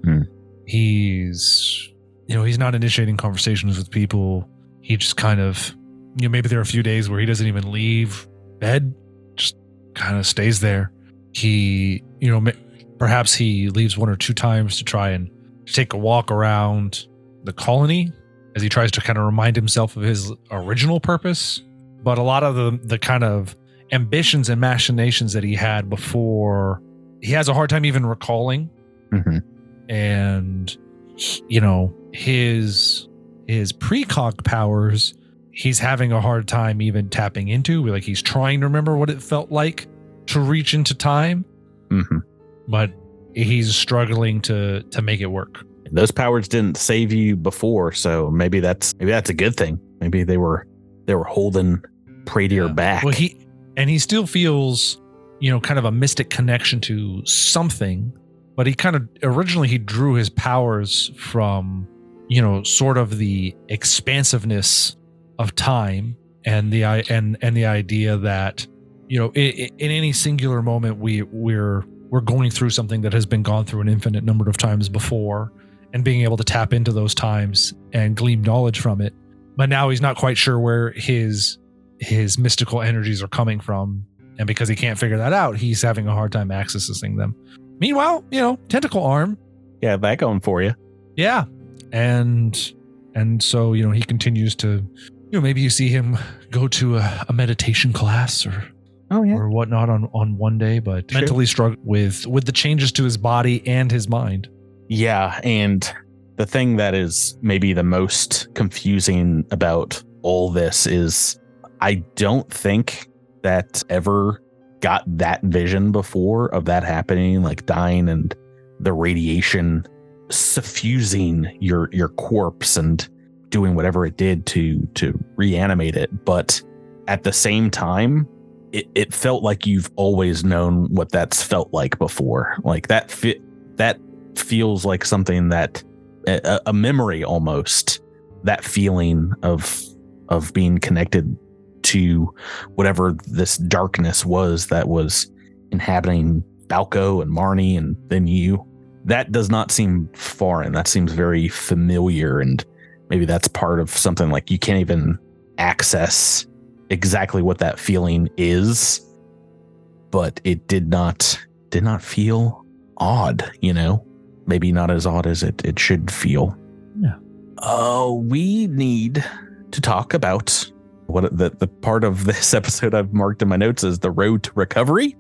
hmm. he's... You know, he's not initiating conversations with people. He just kind of, you know, maybe there are a few days where he doesn't even leave bed, just kind of stays there. He, you know, perhaps he leaves one or two times to try and take a walk around the colony as he tries to kind of remind himself of his original purpose. But a lot of the, the kind of ambitions and machinations that he had before, he has a hard time even recalling. Mm-hmm. And, you know, his his precog powers, he's having a hard time even tapping into. Like, he's trying to remember what it felt like to reach into time, mm-hmm. but he's struggling to to make it work. Those powers didn't save you before, so maybe that's maybe that's a good thing. Maybe they were they were holding Praetor yeah. back. Well, he and he still feels, you know, kind of a mystic connection to something. But he kind of, originally he drew his powers from, you know, sort of the expansiveness of time and the and and the idea that, you know, in, in any singular moment we we're we're going through something that has been gone through an infinite number of times before, and being able to tap into those times and glean knowledge from it. But now he's not quite sure where his his mystical energies are coming from, and because he can't figure that out, he's having a hard time accessing them. Meanwhile, you know, tentacle arm. Yeah, that going for you. Yeah. And and so, you know, he continues to, you know, maybe you see him go to a, a meditation class or oh, yeah. or whatnot on, on one day, but sure. mentally struggle with, with the changes to his body and his mind. Yeah. And the thing that is maybe the most confusing about all this is I don't think that ever got that vision before of that happening, like dying and the radiation suffusing your your corpse and doing whatever it did to to reanimate it. But at the same time, it, it felt like you've always known what that's felt like before. Like that fit that feels like something that a, a memory almost, that feeling of of being connected to whatever this darkness was that was inhabiting Balco and Marnie and then you. That does not seem foreign. That seems very familiar, and maybe that's part of something like you can't even access exactly what that feeling is, but it did not did not feel odd, you know? Maybe not as odd as it, it should feel. Yeah. Uh, we need to talk about What the, the part of this episode I've marked in my notes is the road to recovery.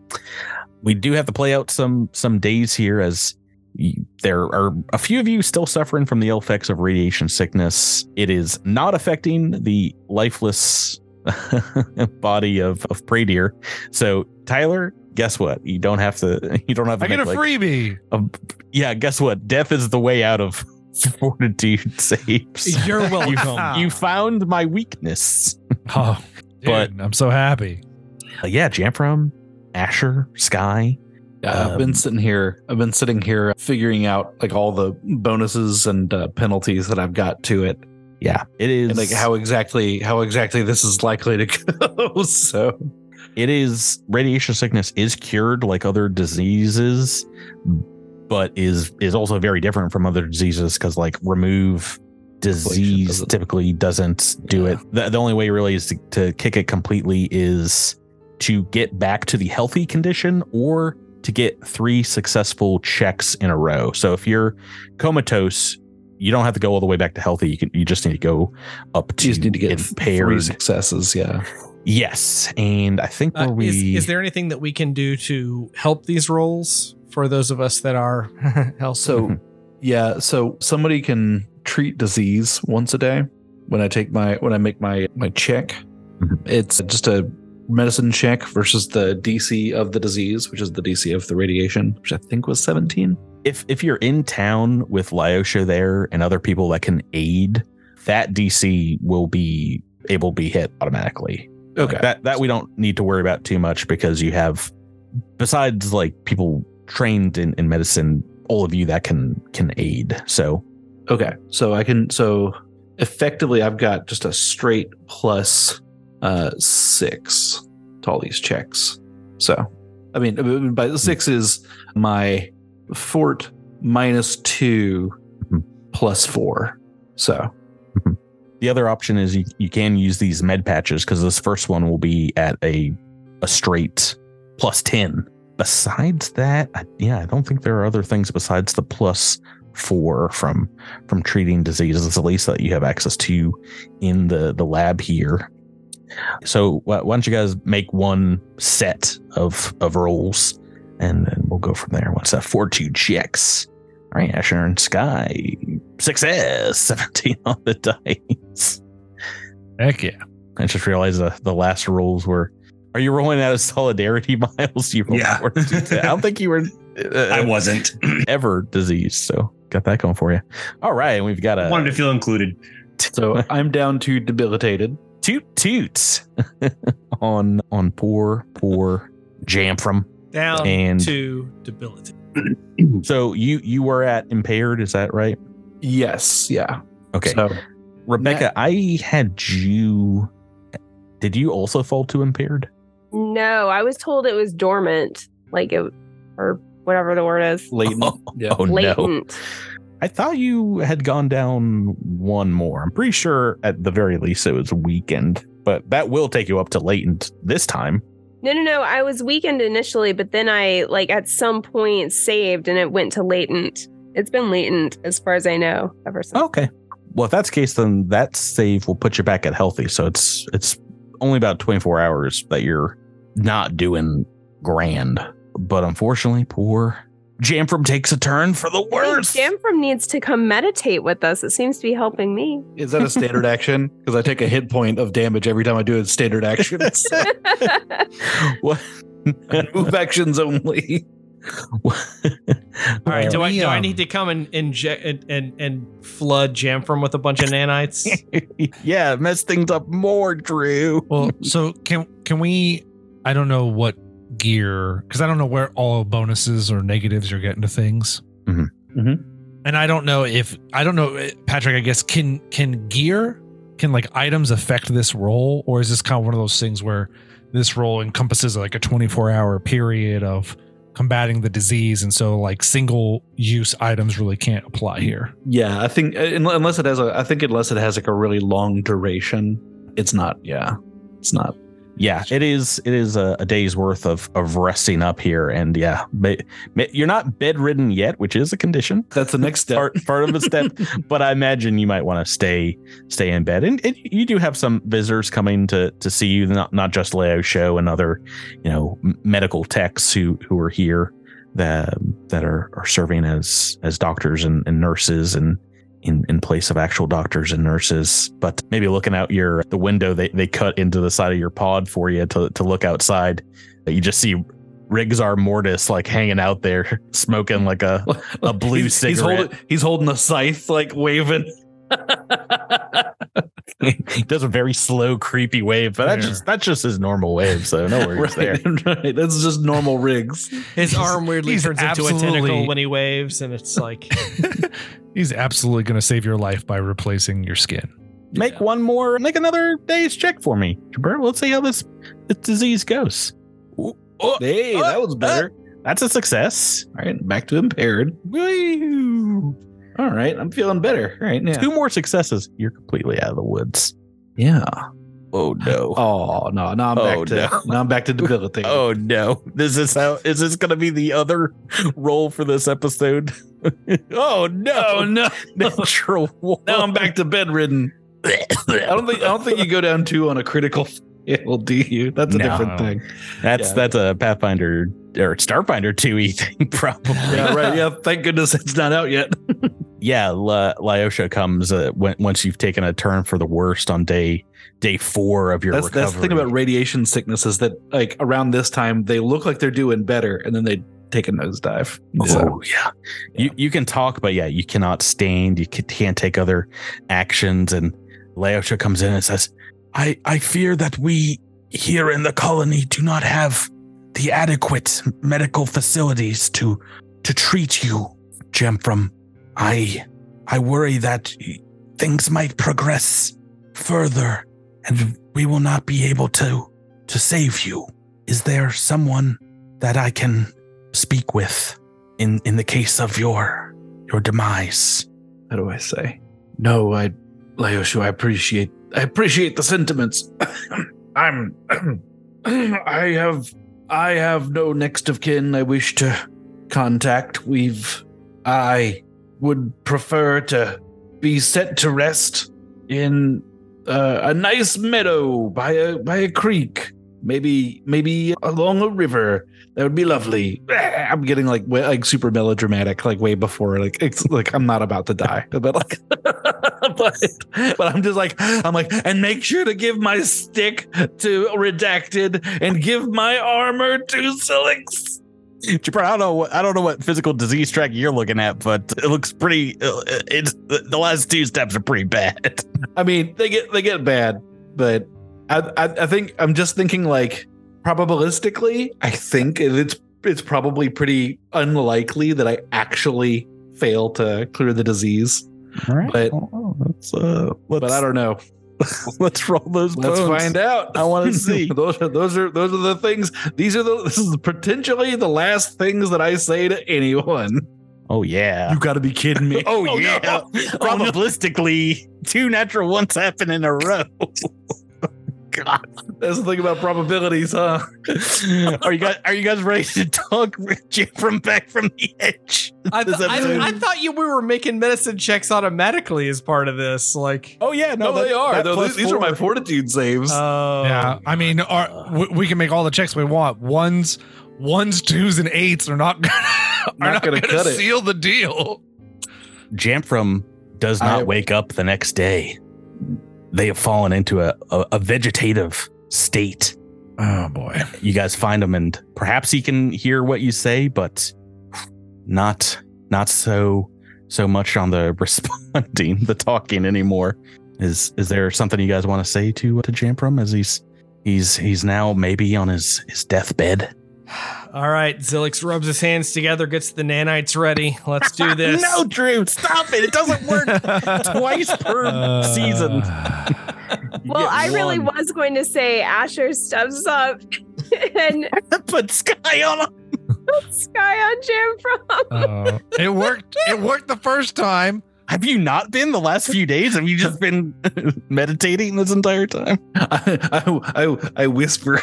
We do have to play out some some days here, as you, there are a few of you still suffering from the ill effects of radiation sickness. It is not affecting the lifeless body of, of Praetor. So Tyler, guess what? You don't have to. You don't have to. I get a like, freebie. A, yeah, guess what? Death is the way out of fortitude saves. You're welcome. You found my weakness. Oh, dude, but I'm so happy. Uh, yeah, Jamfram, Asher, Sky. Yeah, um, I've been sitting here. I've been sitting here figuring out like all the bonuses and uh, penalties that I've got to it. yeah, it is. And like how exactly how exactly this is likely to go. So it is, radiation sickness is cured like other diseases, but is is also very different from other diseases because like remove disease doesn't. typically doesn't do yeah. it. The, the only way really is to, to kick it completely is to get back to the healthy condition or to get three successful checks in a row. So if you're comatose, you don't have to go all the way back to healthy. You can, you just need to go up to, you just need to get impaired. Three successes. Yeah. Yes. And I think where uh, we, is, is there anything that we can do to help these rolls for those of us that are healthy? So, yeah. So somebody can treat disease once a day. When I take my, when I make my, my check, mm-hmm. it's just a medicine check versus the D C of the disease, which is the D C of the radiation, which I think was seventeen. If if you're in town with Leosho there and other people that can aid, that D C will be able to be hit automatically. Okay. That that we don't need to worry about too much because you have, besides like people trained in, in medicine, all of you that can can aid. So okay. So I can so effectively I've got just a straight plus Uh, six to all these checks. So, I mean, by the six is my fort minus two mm-hmm. plus four. So, mm-hmm. the other option is you, you can use these med patches because this first one will be at a a straight plus ten. Besides that, I, yeah, I don't think there are other things besides the plus four from from treating diseases, at least that you have access to in the the lab here. So why don't you guys make one set of of rolls, and then we'll go from there. What's that? Fortitude checks. All right, Asher and Sky. Success. seventeen on the dice. Heck yeah. I just realized the, the last rolls were... Are you rolling out of solidarity, Miles? You yeah. I don't think you were... Uh, I wasn't. Ever diseased, so got that going for you. All right, we've got a... I wanted to feel included. So I'm down to debilitated. Toot toots on on poor poor Jamfram down and to debilitated. So you you were at impaired, is that right? Yes. Yeah. Okay. So Rebecca, that, I had you. Did you also fall to impaired? No, I was told it was dormant, like it or whatever the word is. Latent. Oh, yeah. oh Latent. No. I thought you had gone down one more. I'm pretty sure at the very least it was weakened, but that will take you up to latent this time. No, no, no. I was weakened initially, but then I like at some point saved and it went to latent. It's been latent as far as I know ever since. Okay. Well, if that's the case, then that save will put you back at healthy. So it's it's only about twenty-four hours that you're not doing grand. But unfortunately, poor Jamfram takes a turn for the worst. Hey, Jamfram needs to come meditate with us. It seems to be helping me. Is that a standard action? Because I take a hit point of damage every time I do a standard action. So. What? Move actions only. All right. Do I, do I need to come and inject and, and, and flood Jamfram with a bunch of nanites? Yeah, mess things up more, Drew. Well, so can can we? I don't know what gear, because I don't know where all bonuses or negatives are getting to things, mm-hmm. Mm-hmm. and I don't know if I don't know, Patrick. I guess can can gear can like items affect this roll, or is this kind of one of those things where this roll encompasses like a twenty-four hour period of combating the disease, and so like single use items really can't apply here. Yeah, I think unless it has a, I think unless it has like a really long duration, it's not. Yeah, it's not. Yeah, it is. It is a, a day's worth of, of resting up here. And yeah, but you're not bedridden yet, which is a condition. That's the next step. part, part of a step. But I imagine you might want to stay stay in bed. And, and you do have some visitors coming to, to see you, not not just Leosho and other, you know, medical techs who, who are here that that are, are serving as as doctors and, and nurses and In, in place of actual doctors and nurses, but maybe looking out your the window they, they cut into the side of your pod for you to, to look outside. You just see Rigor Mortis like hanging out there smoking like a, a blue he's, cigarette. He's holding, he's holding a scythe like waving. He does a very slow, creepy wave, but that's just that's just his normal wave. So no worries right, there. Right. That's just normal rigs. His he's, arm weirdly turns into a tentacle when he waves, and it's like he's absolutely going to save your life by replacing your skin. Make yeah. one more, make another day's check for me, Jabir. Let's see how this, this disease goes. Ooh, oh, hey, oh, that was better. Oh. That's a success. All right, back to impaired. Woo. All right, I'm feeling better. All right, now. Two more successes. You're completely out of the woods. Yeah. Oh no. Oh no. Now I'm oh, back to no. now I'm back to debilitating. Oh no. Is this how is this gonna be the other role for this episode? Oh no, oh, no. Natural one. Now I'm back to bedridden. I don't think I don't think you go down two on a critical fail, do you? That's a no. different thing. That's yeah. that's a Pathfinder or Starfinder two E thing, probably. Yeah, right. Yeah, thank goodness it's not out yet. Yeah, Le- Leosho comes uh, when, once you've taken a turn for the worst on day day four of your that's, recovery. That's the thing about radiation sickness is that like around this time, they look like they're doing better and then they take a nosedive. So, oh, yeah. yeah. You you can talk, but yeah, you cannot stand. You can't take other actions. And Leosho comes in and says, I, I fear that we here in the colony do not have the adequate medical facilities to to treat you, Jamfram. I I worry that things might progress further and we will not be able to, to save you. Is there someone that I can speak with in, in the case of your your demise? How do I say? No, I Leosho, I appreciate I appreciate the sentiments. I'm I have I have no next of kin I wish to contact. We've I would prefer to be set to rest in uh, a nice meadow by a by a creek, maybe maybe along a river. That would be lovely. I'm getting like way, like super melodramatic, like way before like it's like I'm not about to die, but like but, but I'm just like I'm like and make sure to give my stick to Redacted and give my armor to Zilix. Jabir, I don't know what I don't know what physical disease track you're looking at, but it looks pretty. It's the last two steps are pretty bad. I mean, they get they get bad, but I I, I think I'm just thinking like probabilistically. I think it's it's probably pretty unlikely that I actually fail to clear the disease. All right, but oh, let's, uh, let's, but I don't know. Let's roll those bones. Let's find out. I want to see. those are those are those are the things. These are the this is potentially the last things that I say to anyone. Oh yeah. You gotta be kidding me. oh, oh yeah. No. Probabilistically, two natural ones happen in a row. God. That's the thing about probabilities, huh? Are you guys are you guys ready to talk from back from the edge? I, th- I, I thought you we were making medicine checks automatically as part of this. Like, oh yeah, no, no that, they are. Though, these four. are my fortitude saves. Oh, yeah. I mean, our, we, we can make all the checks we want. Ones, ones, twos, and eights are not gonna, are not not gonna, gonna, gonna seal it. the deal. Jamfram does not I, wake up the next day. They have fallen into a, a, a vegetative state. Oh, boy. You guys find him, and perhaps he can hear what you say, but not not so so much on the responding, the talking anymore. Is is there something you guys want to say to to Jamfram as he's he's he's now maybe on his, his deathbed? All right, Zilix rubs his hands together, gets the nanites ready. Let's do this. No, Drew, stop it. It doesn't work twice per uh, season. Well, I one. really was going to say Asher steps up and put Sky on put Sky on Jamfram. uh, it worked. It worked the first time. Have you not been the last few days? Have you just been meditating this entire time? I, I, I, I whisper,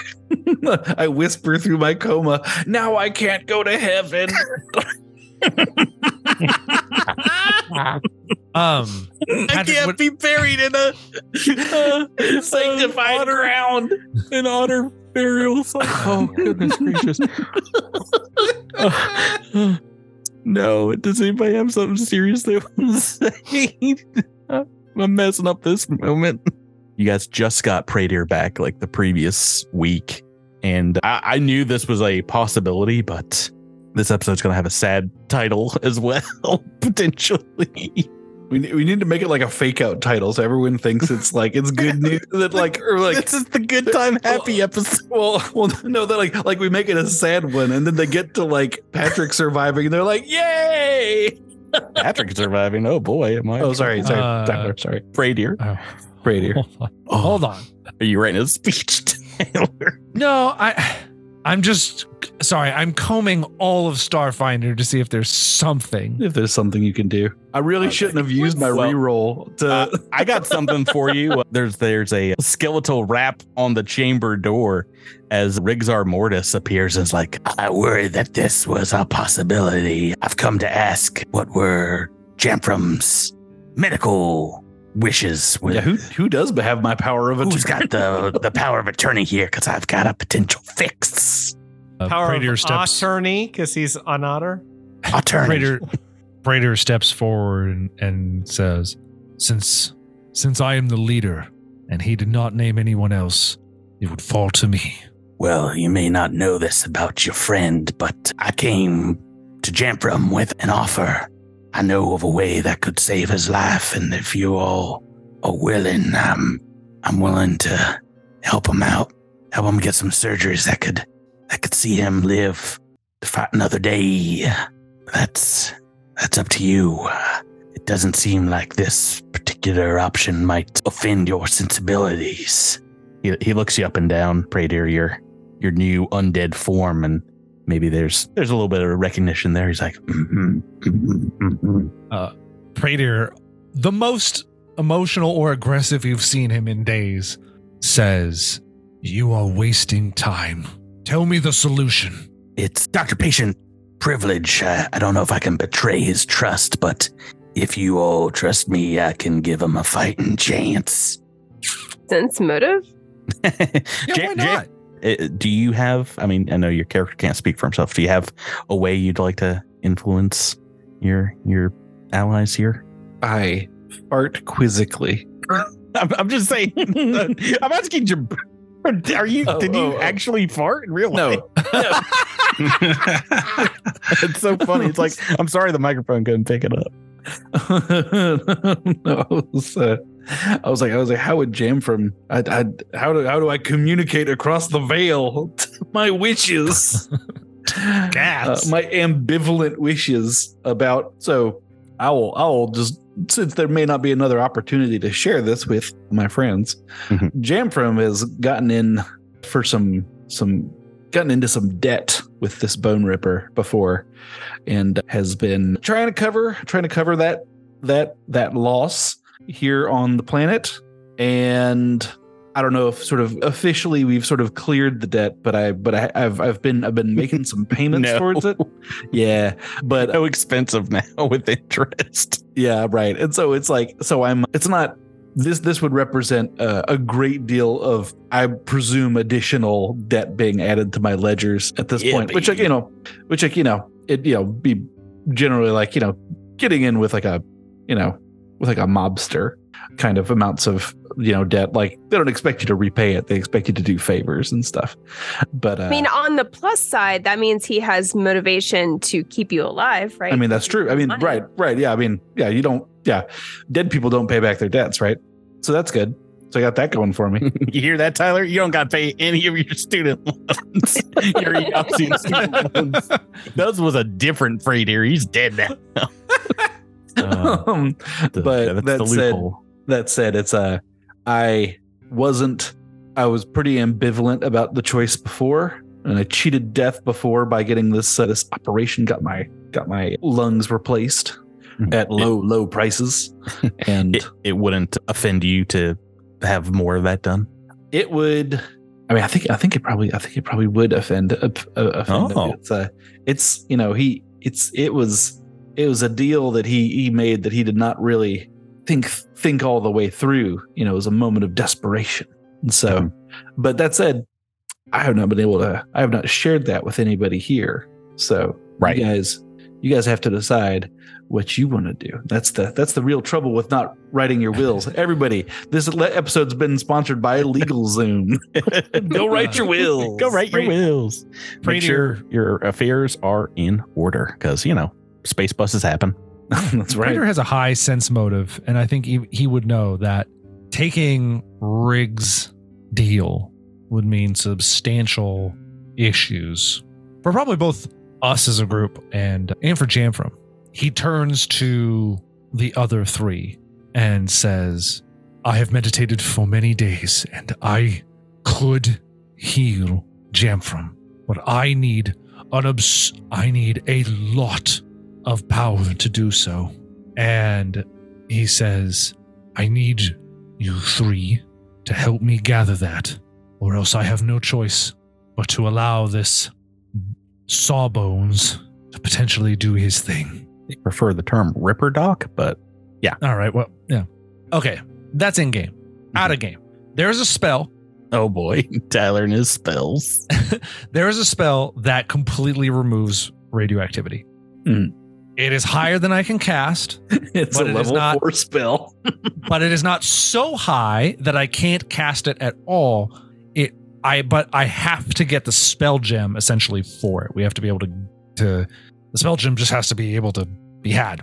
I whisper through my coma. Now I can't go to heaven. um, I can't what, be buried in a uh, sanctified uh, honor, ground, an honor burial site. Oh goodness gracious! uh, uh, No, does anybody have something serious they want to say? I'm messing up this moment. You guys just got Praetor back like the previous week, and I, I knew this was a possibility, but this episode's going to have a sad title as well, potentially. We we need to make it like a fake out title so everyone thinks it's like it's good news that like or like this is the good time happy episode. Well, well no, that like like we make it a sad one and then they get to like Patrick surviving and they're like, yay! Patrick surviving. Oh boy, am I? Oh, sorry, sorry, uh, Tyler, sorry. Praetor. Oh. Praetor. Hold on. Oh. Hold on. Are you writing a speech, Taylor? No, I. I'm just sorry. I'm combing all of Starfinder to see if there's something. If there's something you can do. I really okay. shouldn't have used my well, reroll. To uh, I got something for you. There's there's a skeletal rap on the chamber door as Rigor Mortis appears and is like, I worry that this was a possibility. I've come to ask what were Jamfram's medical wishes. With, yeah, who who does have my power of attorney? Who's got the, the power of attorney here? Because I've got a potential fix. Uh, power Praetor of steps. Attorney, because he's an otter. Attorney. Praetor, Praetor steps forward and, and says, "Since since I am the leader, and he did not name anyone else, it would fall to me." Well, you may not know this about your friend, but I came to Jamfram with an offer. I know of a way that could save his life, and if you all are willing, I'm I'm willing to help him out, help him get some surgeries that could that could see him live to fight another day. That's that's up to you. It doesn't seem like this particular option might offend your sensibilities. He, he looks you up and down, Praetor, your your new undead form, and maybe there's there's a little bit of recognition there. He's like, mm-hmm, mm-hmm, mm-hmm. Uh, Praetor, the most emotional or aggressive you've seen him in days, says, you are wasting time. Tell me the solution. It's doctor-patient privilege. I, I don't know if I can betray his trust, but if you all trust me, I can give him a fighting chance. Sense motive? Yeah, J- why not? J- Do you have, I mean, I know your character can't speak for himself. Do you have a way you'd like to influence your your allies here? I fart quizzically. I'm, I'm just saying, I'm asking you, are you, oh, did you oh, actually oh. fart in real life? No. no. It's so funny. It's like, I'm sorry the microphone couldn't pick it up. no, I was, uh, I was like, I was like, how would Jamfram? I, I, how do, how do I communicate across the veil to my wishes? uh, my ambivalent wishes about. So I will, I will just, since there may not be another opportunity to share this with my friends, mm-hmm. Jamfram has gotten in for some, some, gotten into some debt with this bone ripper before, and has been trying to cover trying to cover that that that loss here on the planet. And I don't know if sort of officially we've sort of cleared the debt, but I but I, I've I've been I've been making some payments no. towards it. Yeah, but so expensive now with interest. Yeah, right. And so it's like so I'm it's not. This this would represent uh, a great deal of, I presume, additional debt being added to my ledgers at this yeah, point, baby. which like, you know, which like, you know, it you know be generally like, you know, getting in with like a, you know, with like a mobster kind of amounts of, you know, debt. Like they don't expect you to repay it; they expect you to do favors and stuff. But uh, I mean, on the plus side, that means he has motivation to keep you alive, right? I mean, that's true. I mean, money. right, right, yeah. I mean, yeah, you don't. Yeah, dead people don't pay back their debts, right? So that's good. So I got that going for me. You hear that, Tyler? You don't got to pay any of your student loans. Your Eoxian student loans. Those was a different Praetor. He's dead now. uh, um, the, but that said, that said, it's uh, I wasn't. I was pretty ambivalent about the choice before, and I cheated death before by getting this uh, this operation. Got my got my lungs replaced. At low, it, low prices. And it, it wouldn't offend you to have more of that done? It would. I mean, I think I think it probably I think it probably would offend. Uh, offend oh. It's, uh, it's, you know, he it's it was it was a deal that he, he made that he did not really think think all the way through. You know, it was a moment of desperation. And so mm. but that said, I have not been able to I have not shared that with anybody here. So right. you guys You guys have to decide what you want to do. That's the that's the real trouble with not writing your wills. Everybody, this episode's been sponsored by LegalZoom. Go write your wills. Go write your wills. Make sure your affairs are in order because, you know, space buses happen. That's right. Praetor has a high sense motive, and I think he, he would know that taking Rig's deal would mean substantial issues for probably both us as a group and and for Jamfram. He turns to the other three and says, I have meditated for many days, and I could heal Jamfram, but I need an obs- I need a lot of power to do so. And he says, I need you three to help me gather that, or else I have no choice but to allow this Sawbones to potentially do his thing. They prefer the term Ripper Doc, but yeah. All right, well, yeah. Okay, that's in game. Mm-hmm. Out of game. There's a spell. Oh boy, Tyler and his spells. There is a spell that completely removes radioactivity. Mm. It is higher than I can cast. It's a level not, four spell. But it is not so high that I can't cast it at all. It I but I have to get the spell gem essentially for it. We have to be able to to the spell gem just has to be able to be had.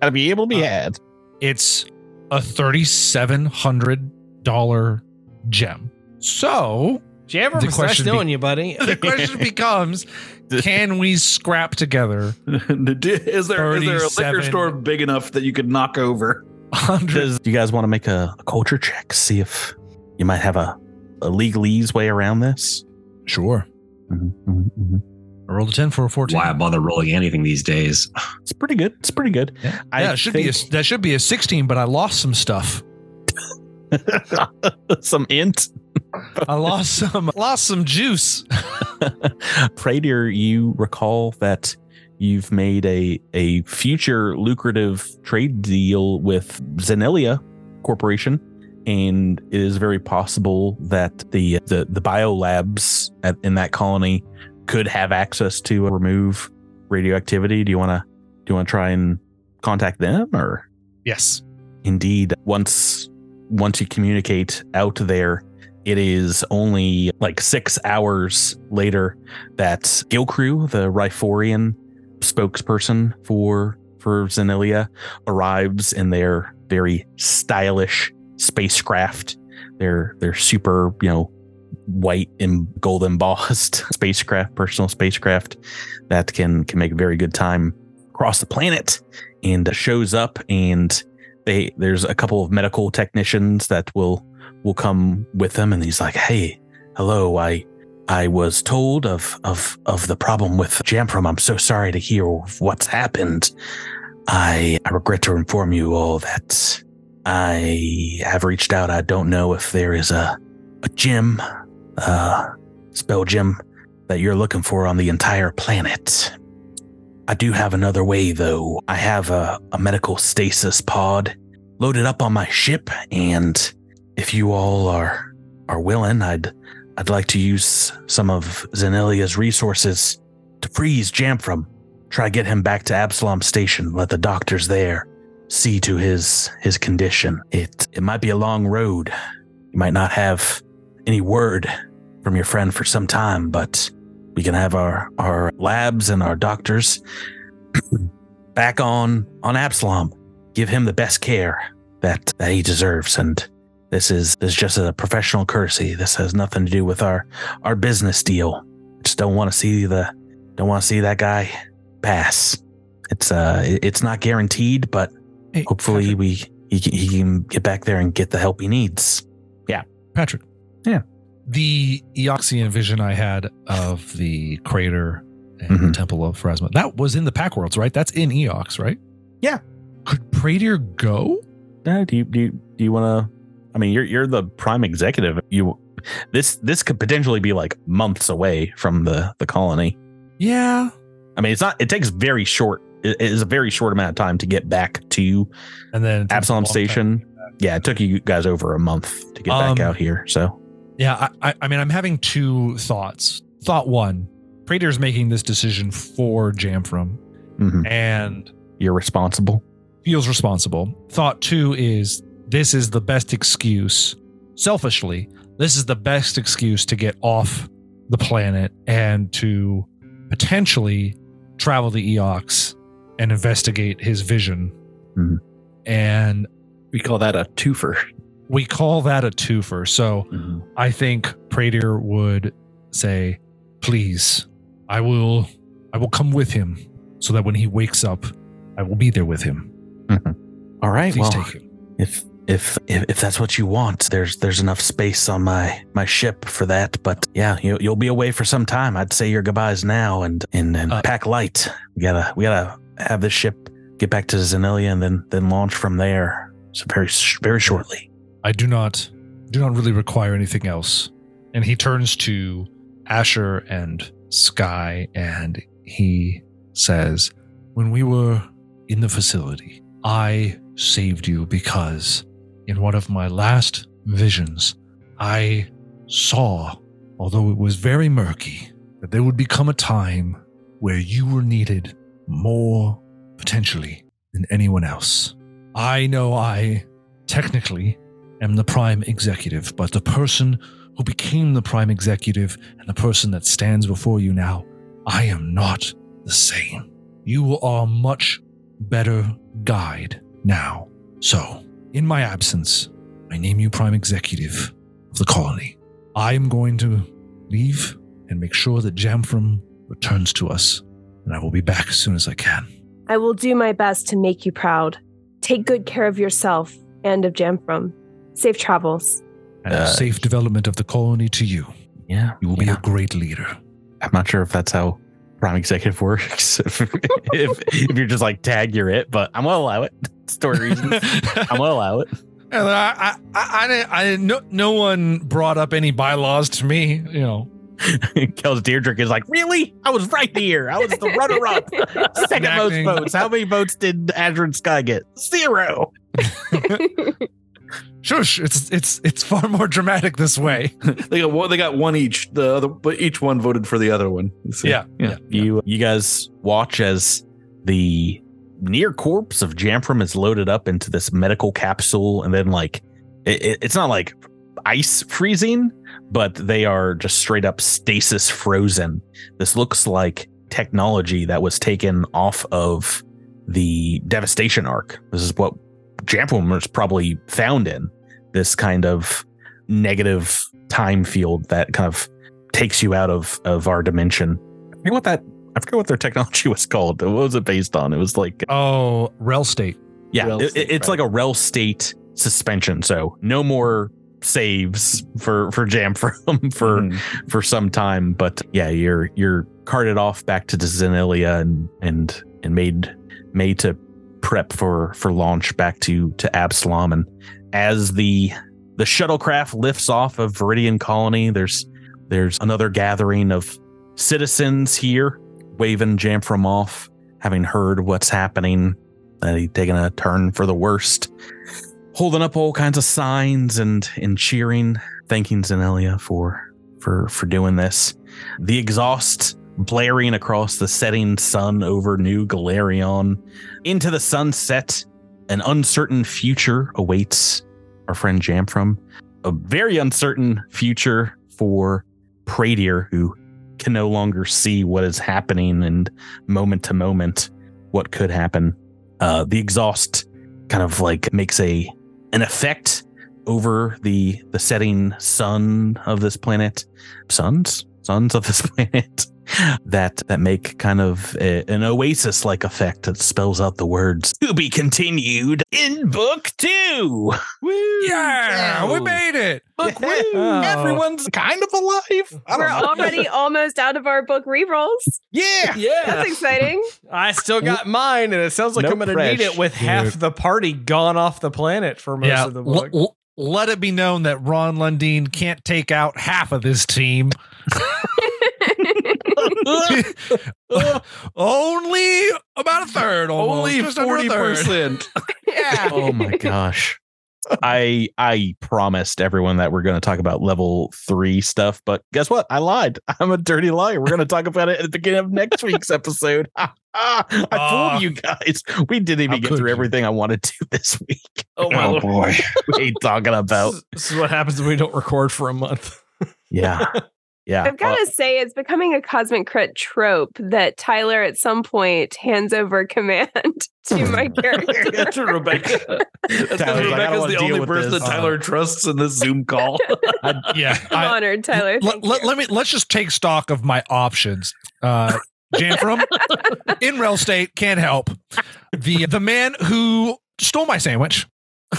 Gotta be able to be uh, had. It's a thirty-seven hundred dollars gem. So Jamfram is question still on you, buddy. The question becomes, can we scrap together? Is there is there a liquor store big enough that you could knock over? Does, do you guys want to make a, a culture check? See if you might have a, a legalese way around this? Sure. Mm-hmm, mm-hmm, mm-hmm. I rolled a ten for a fourteen. Why bother rolling anything these days? It's pretty good. It's pretty good. Yeah, I yeah it should think... be a, that should be a sixteen, but I lost some stuff. Some int. I lost some lost some juice. Praetor, you recall that you've made a, a future lucrative trade deal with Zanelia Corporation, and it is very possible that the the, the biolabs at, in that colony could have access to remove radioactivity. Do you want to do you want to try and contact them? Or yes, indeed. Once once you communicate out there. It is only like six hours later that Gilcrew, the Riforian spokesperson for for Zanelia, arrives in their very stylish spacecraft. Their their super, you know, white and gold embossed spacecraft, personal spacecraft that can can make very good time across the planet, and shows up, and they there's a couple of medical technicians that will. will come with them, and he's like, hey, hello, I I was told of of, of the problem with Jamfram. I'm so sorry to hear what's happened. I, I regret to inform you all that I have reached out. I don't know if there is a, a gem, uh, spell gem that you're looking for on the entire planet. I do have another way, though. I have a, a medical stasis pod loaded up on my ship, and if you all are are willing, I'd I'd like to use some of Zanelia's resources to freeze Jamfram. Try to get him back to Absalom Station. Let the doctors there see to his his condition. It it might be a long road. You might not have any word from your friend for some time, but we can have our, our labs and our doctors back on on Absalom. Give him the best care that, that he deserves, and This is this is just a professional courtesy. This has nothing to do with our, our business deal. Just don't want to see the don't want to see that guy pass. It's uh it's not guaranteed, but hey, hopefully Patrick. we he can, he can get back there and get the help he needs. Yeah, Patrick. Yeah, the Eoxian vision I had of the crater and mm-hmm. the Temple of Pharasma, that was in the Pack Worlds, right? That's in Eox, right? Yeah. Could Praetor go? Uh, do you do you, do you want to? I mean, you're you're the prime executive. You, this this could potentially be like months away from the, the colony. Yeah, I mean, it's not. It takes very short. It is a very short amount of time to get back to, and then Absalom Station. Yeah, it took you guys over a month to get um, back out here. So yeah, I, I I mean, I'm having two thoughts. Thought one: Praetor's making this decision for Jamfram, mm-hmm. and you're responsible. Feels responsible. Thought two is. This is the best excuse, selfishly, this is the best excuse to get off the planet and to potentially travel the Eox and investigate his vision. Mm-hmm. And we call that a twofer. We call that a twofer. So mm-hmm. I think Praetor would say, please, I will, I will come with him so that when he wakes up, I will be there with him. Mm-hmm. All right. Please well, take him. If, if if if that's what you want, there's there's enough space on my, my ship for that. But yeah, you, you'll be away for some time. I'd say your goodbyes now and and, and uh, pack light. We gotta we gotta have this ship get back to Zanelia and then then launch from there. So very very shortly. I do not do not really require anything else. And he turns to Asher and Sky and he says, "When we were in the facility, I saved you because in one of my last visions, I saw, although it was very murky, that there would become a time where you were needed more potentially than anyone else. I know I technically am the prime executive, but the person who became the prime executive and the person that stands before you now, I am not the same. You are a much better guide now. So, in my absence, I name you prime executive of the colony. I am going to leave and make sure that Jamfram returns to us, and I will be back as soon as I can. I will do my best to make you proud. Take good care of yourself and of Jamfram. Safe travels. And uh, safe development of the colony to you. Yeah. You will yeah. be a great leader." I'm not sure if that's how prime executive works. if, if you're just like, tag, you're it, but I'm going to allow it. Story reasons. I'm going to allow it. And I, I, I, I didn't, I didn't, no, no one brought up any bylaws to me, you know. Kels Deirdrick is like, really? I was right here. I was the runner up. Second Snacking. most votes. How many votes did Adrian Sky get? Zero. Shush! It's it's it's far more dramatic this way. They got one, they got one each. The other, but each one voted for the other one. So, yeah, yeah, yeah. You you guys watch as the near corpse of Jamfram is loaded up into this medical capsule, and then like it, it, it's not like ice freezing, but they are just straight up stasis frozen. This looks like technology that was taken off of the Devastation arc. This is what Jamfram was probably found in, this kind of negative time field that kind of takes you out of, of our dimension. I forget what that I forget what their technology was called. What was it based on? It was like oh, R E L State. Yeah, REL it, state, it's right. Like a R E L State suspension. So no more saves for for Jamfram for mm. for some time. But yeah, you're you're carted off back to Zanelia and and and made made to. prep for for launch back to to Absalom. And as the the shuttlecraft lifts off of Viridian Colony, there's there's another gathering of citizens here waving Jamfram off, having heard what's happening, that he's taking a turn for the worst, holding up all kinds of signs and and cheering, thanking Zanelia for for for doing this. The exhaust blaring across the setting sun over New Galerion. Into the sunset, an uncertain future awaits our friend Jamfram. A very uncertain future for Praetor, who can no longer see what is happening and moment to moment what could happen. Uh, the exhaust kind of like makes a an effect over the, the setting sun of this planet. Suns? Suns of this planet. That that make kind of a, an oasis-like effect that spells out the words "to be continued" in book two. Woo! Yeah, oh. We made it. Book yeah. Woo! Oh. Everyone's kind of alive. We're already almost out of our book rerolls. Yeah, yeah, that's exciting. I still got mine, and it sounds like no I'm going to need it with dude. half the party gone off the planet for most yeah. of the book. L- l- let it be known that Ron Lundeen can't take out half of this team. Only about a third, almost. Only forty percent. Yeah. Oh my gosh! I I promised everyone that we're going to talk about level three stuff, but guess what? I lied. I'm a dirty liar. We're going to talk about it at the beginning of next week's episode. I uh, fooled you guys. We didn't even get through you? everything I wanted to this week. Oh my oh boy! We ain't talking about this, this is what happens when we don't record for a month. Yeah. Yeah, I've got to uh, say, it's becoming a Cosmic Crit trope that Tyler at some point hands over command to my character. To Rebecca. That's Tyler's Rebecca's like, the only person this. that Tyler uh, trusts in this Zoom call. I, yeah, I'm I, honored, Tyler. L- l- let me, let's just take stock of my options. Uh, Jamfram in R E L State can't help. The the man who stole my sandwich.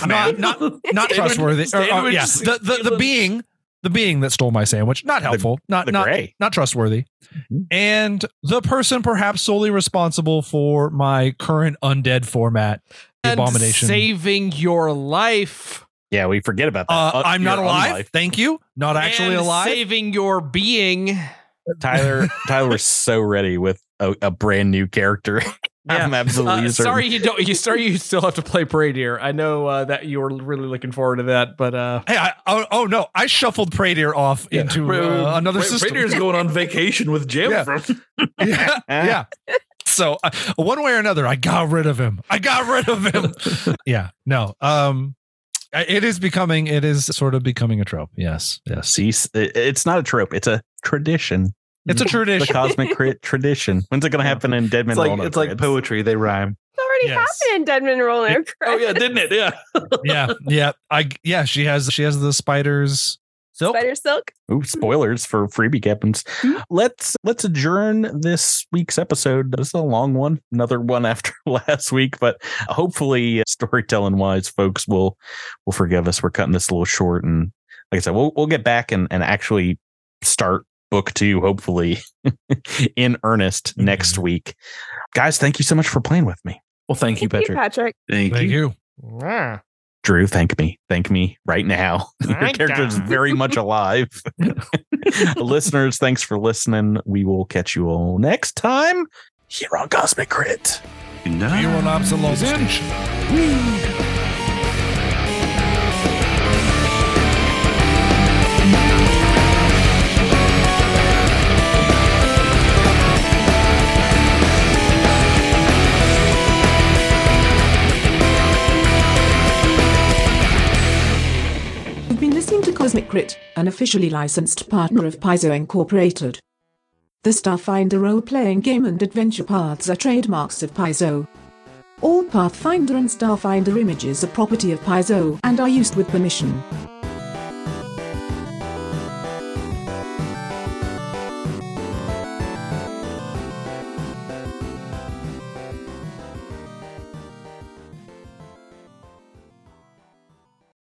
Not not not trustworthy. Or, uh, yeah. The the the being the being that stole my sandwich. Not helpful. The, not the not gray. Not trustworthy. Mm-hmm. And the person perhaps solely responsible for my current undead format. And abomination. Saving your life. Yeah, we forget about that. Uh, I'm not alive. Unlife. Thank you. Not and actually alive. Saving your being. Tyler, Tyler was so ready with a, a brand new character. Yeah. I'm absolutely uh, sorry you don't. You sorry you still have to play Praetor. I know uh, that you were really looking forward to that, but uh, hey, I, oh, oh no, I shuffled Praetor off yeah. into uh, another Wait, system. Praetor's going on vacation with Jamfram. Yeah, yeah. yeah. So uh, one way or another, I got rid of him. I got rid of him. yeah. No. Um. It is becoming. It is sort of becoming a trope. Yes. Yes. See, it's not a trope. It's a tradition. It's a tradition. The cosmic crit tradition. When's it going to happen in Deadman? It's like, it's like poetry. They rhyme. It's already yes. happened in Deadman Roller. Oh yeah, didn't it? Yeah. yeah. Yeah. I. Yeah. She has. She has the spiders. Silk? Spider silk. Ooh, spoilers for freebie captains. Let's let's adjourn this week's episode. This is a long one, another one after last week, but hopefully, storytelling wise, folks will will forgive us. We're cutting this a little short, and like I said, we'll we'll get back and, and actually start book two, hopefully, in earnest mm-hmm. next week, guys. Thank you so much for playing with me. Well, thank, thank you, Patrick. You, Patrick, thank, thank you. you. Yeah. Drew, thank me. Thank me right now. Your character is very much alive. Listeners, thanks for listening. We will catch you all next time here on Cosmic Crit. And now here on Absalom Station. Woo. Cosmic Crit, an officially licensed partner of Paizo Incorporated. The Starfinder role-playing game and adventure paths are trademarks of Paizo. All Pathfinder and Starfinder images are property of Paizo and are used with permission.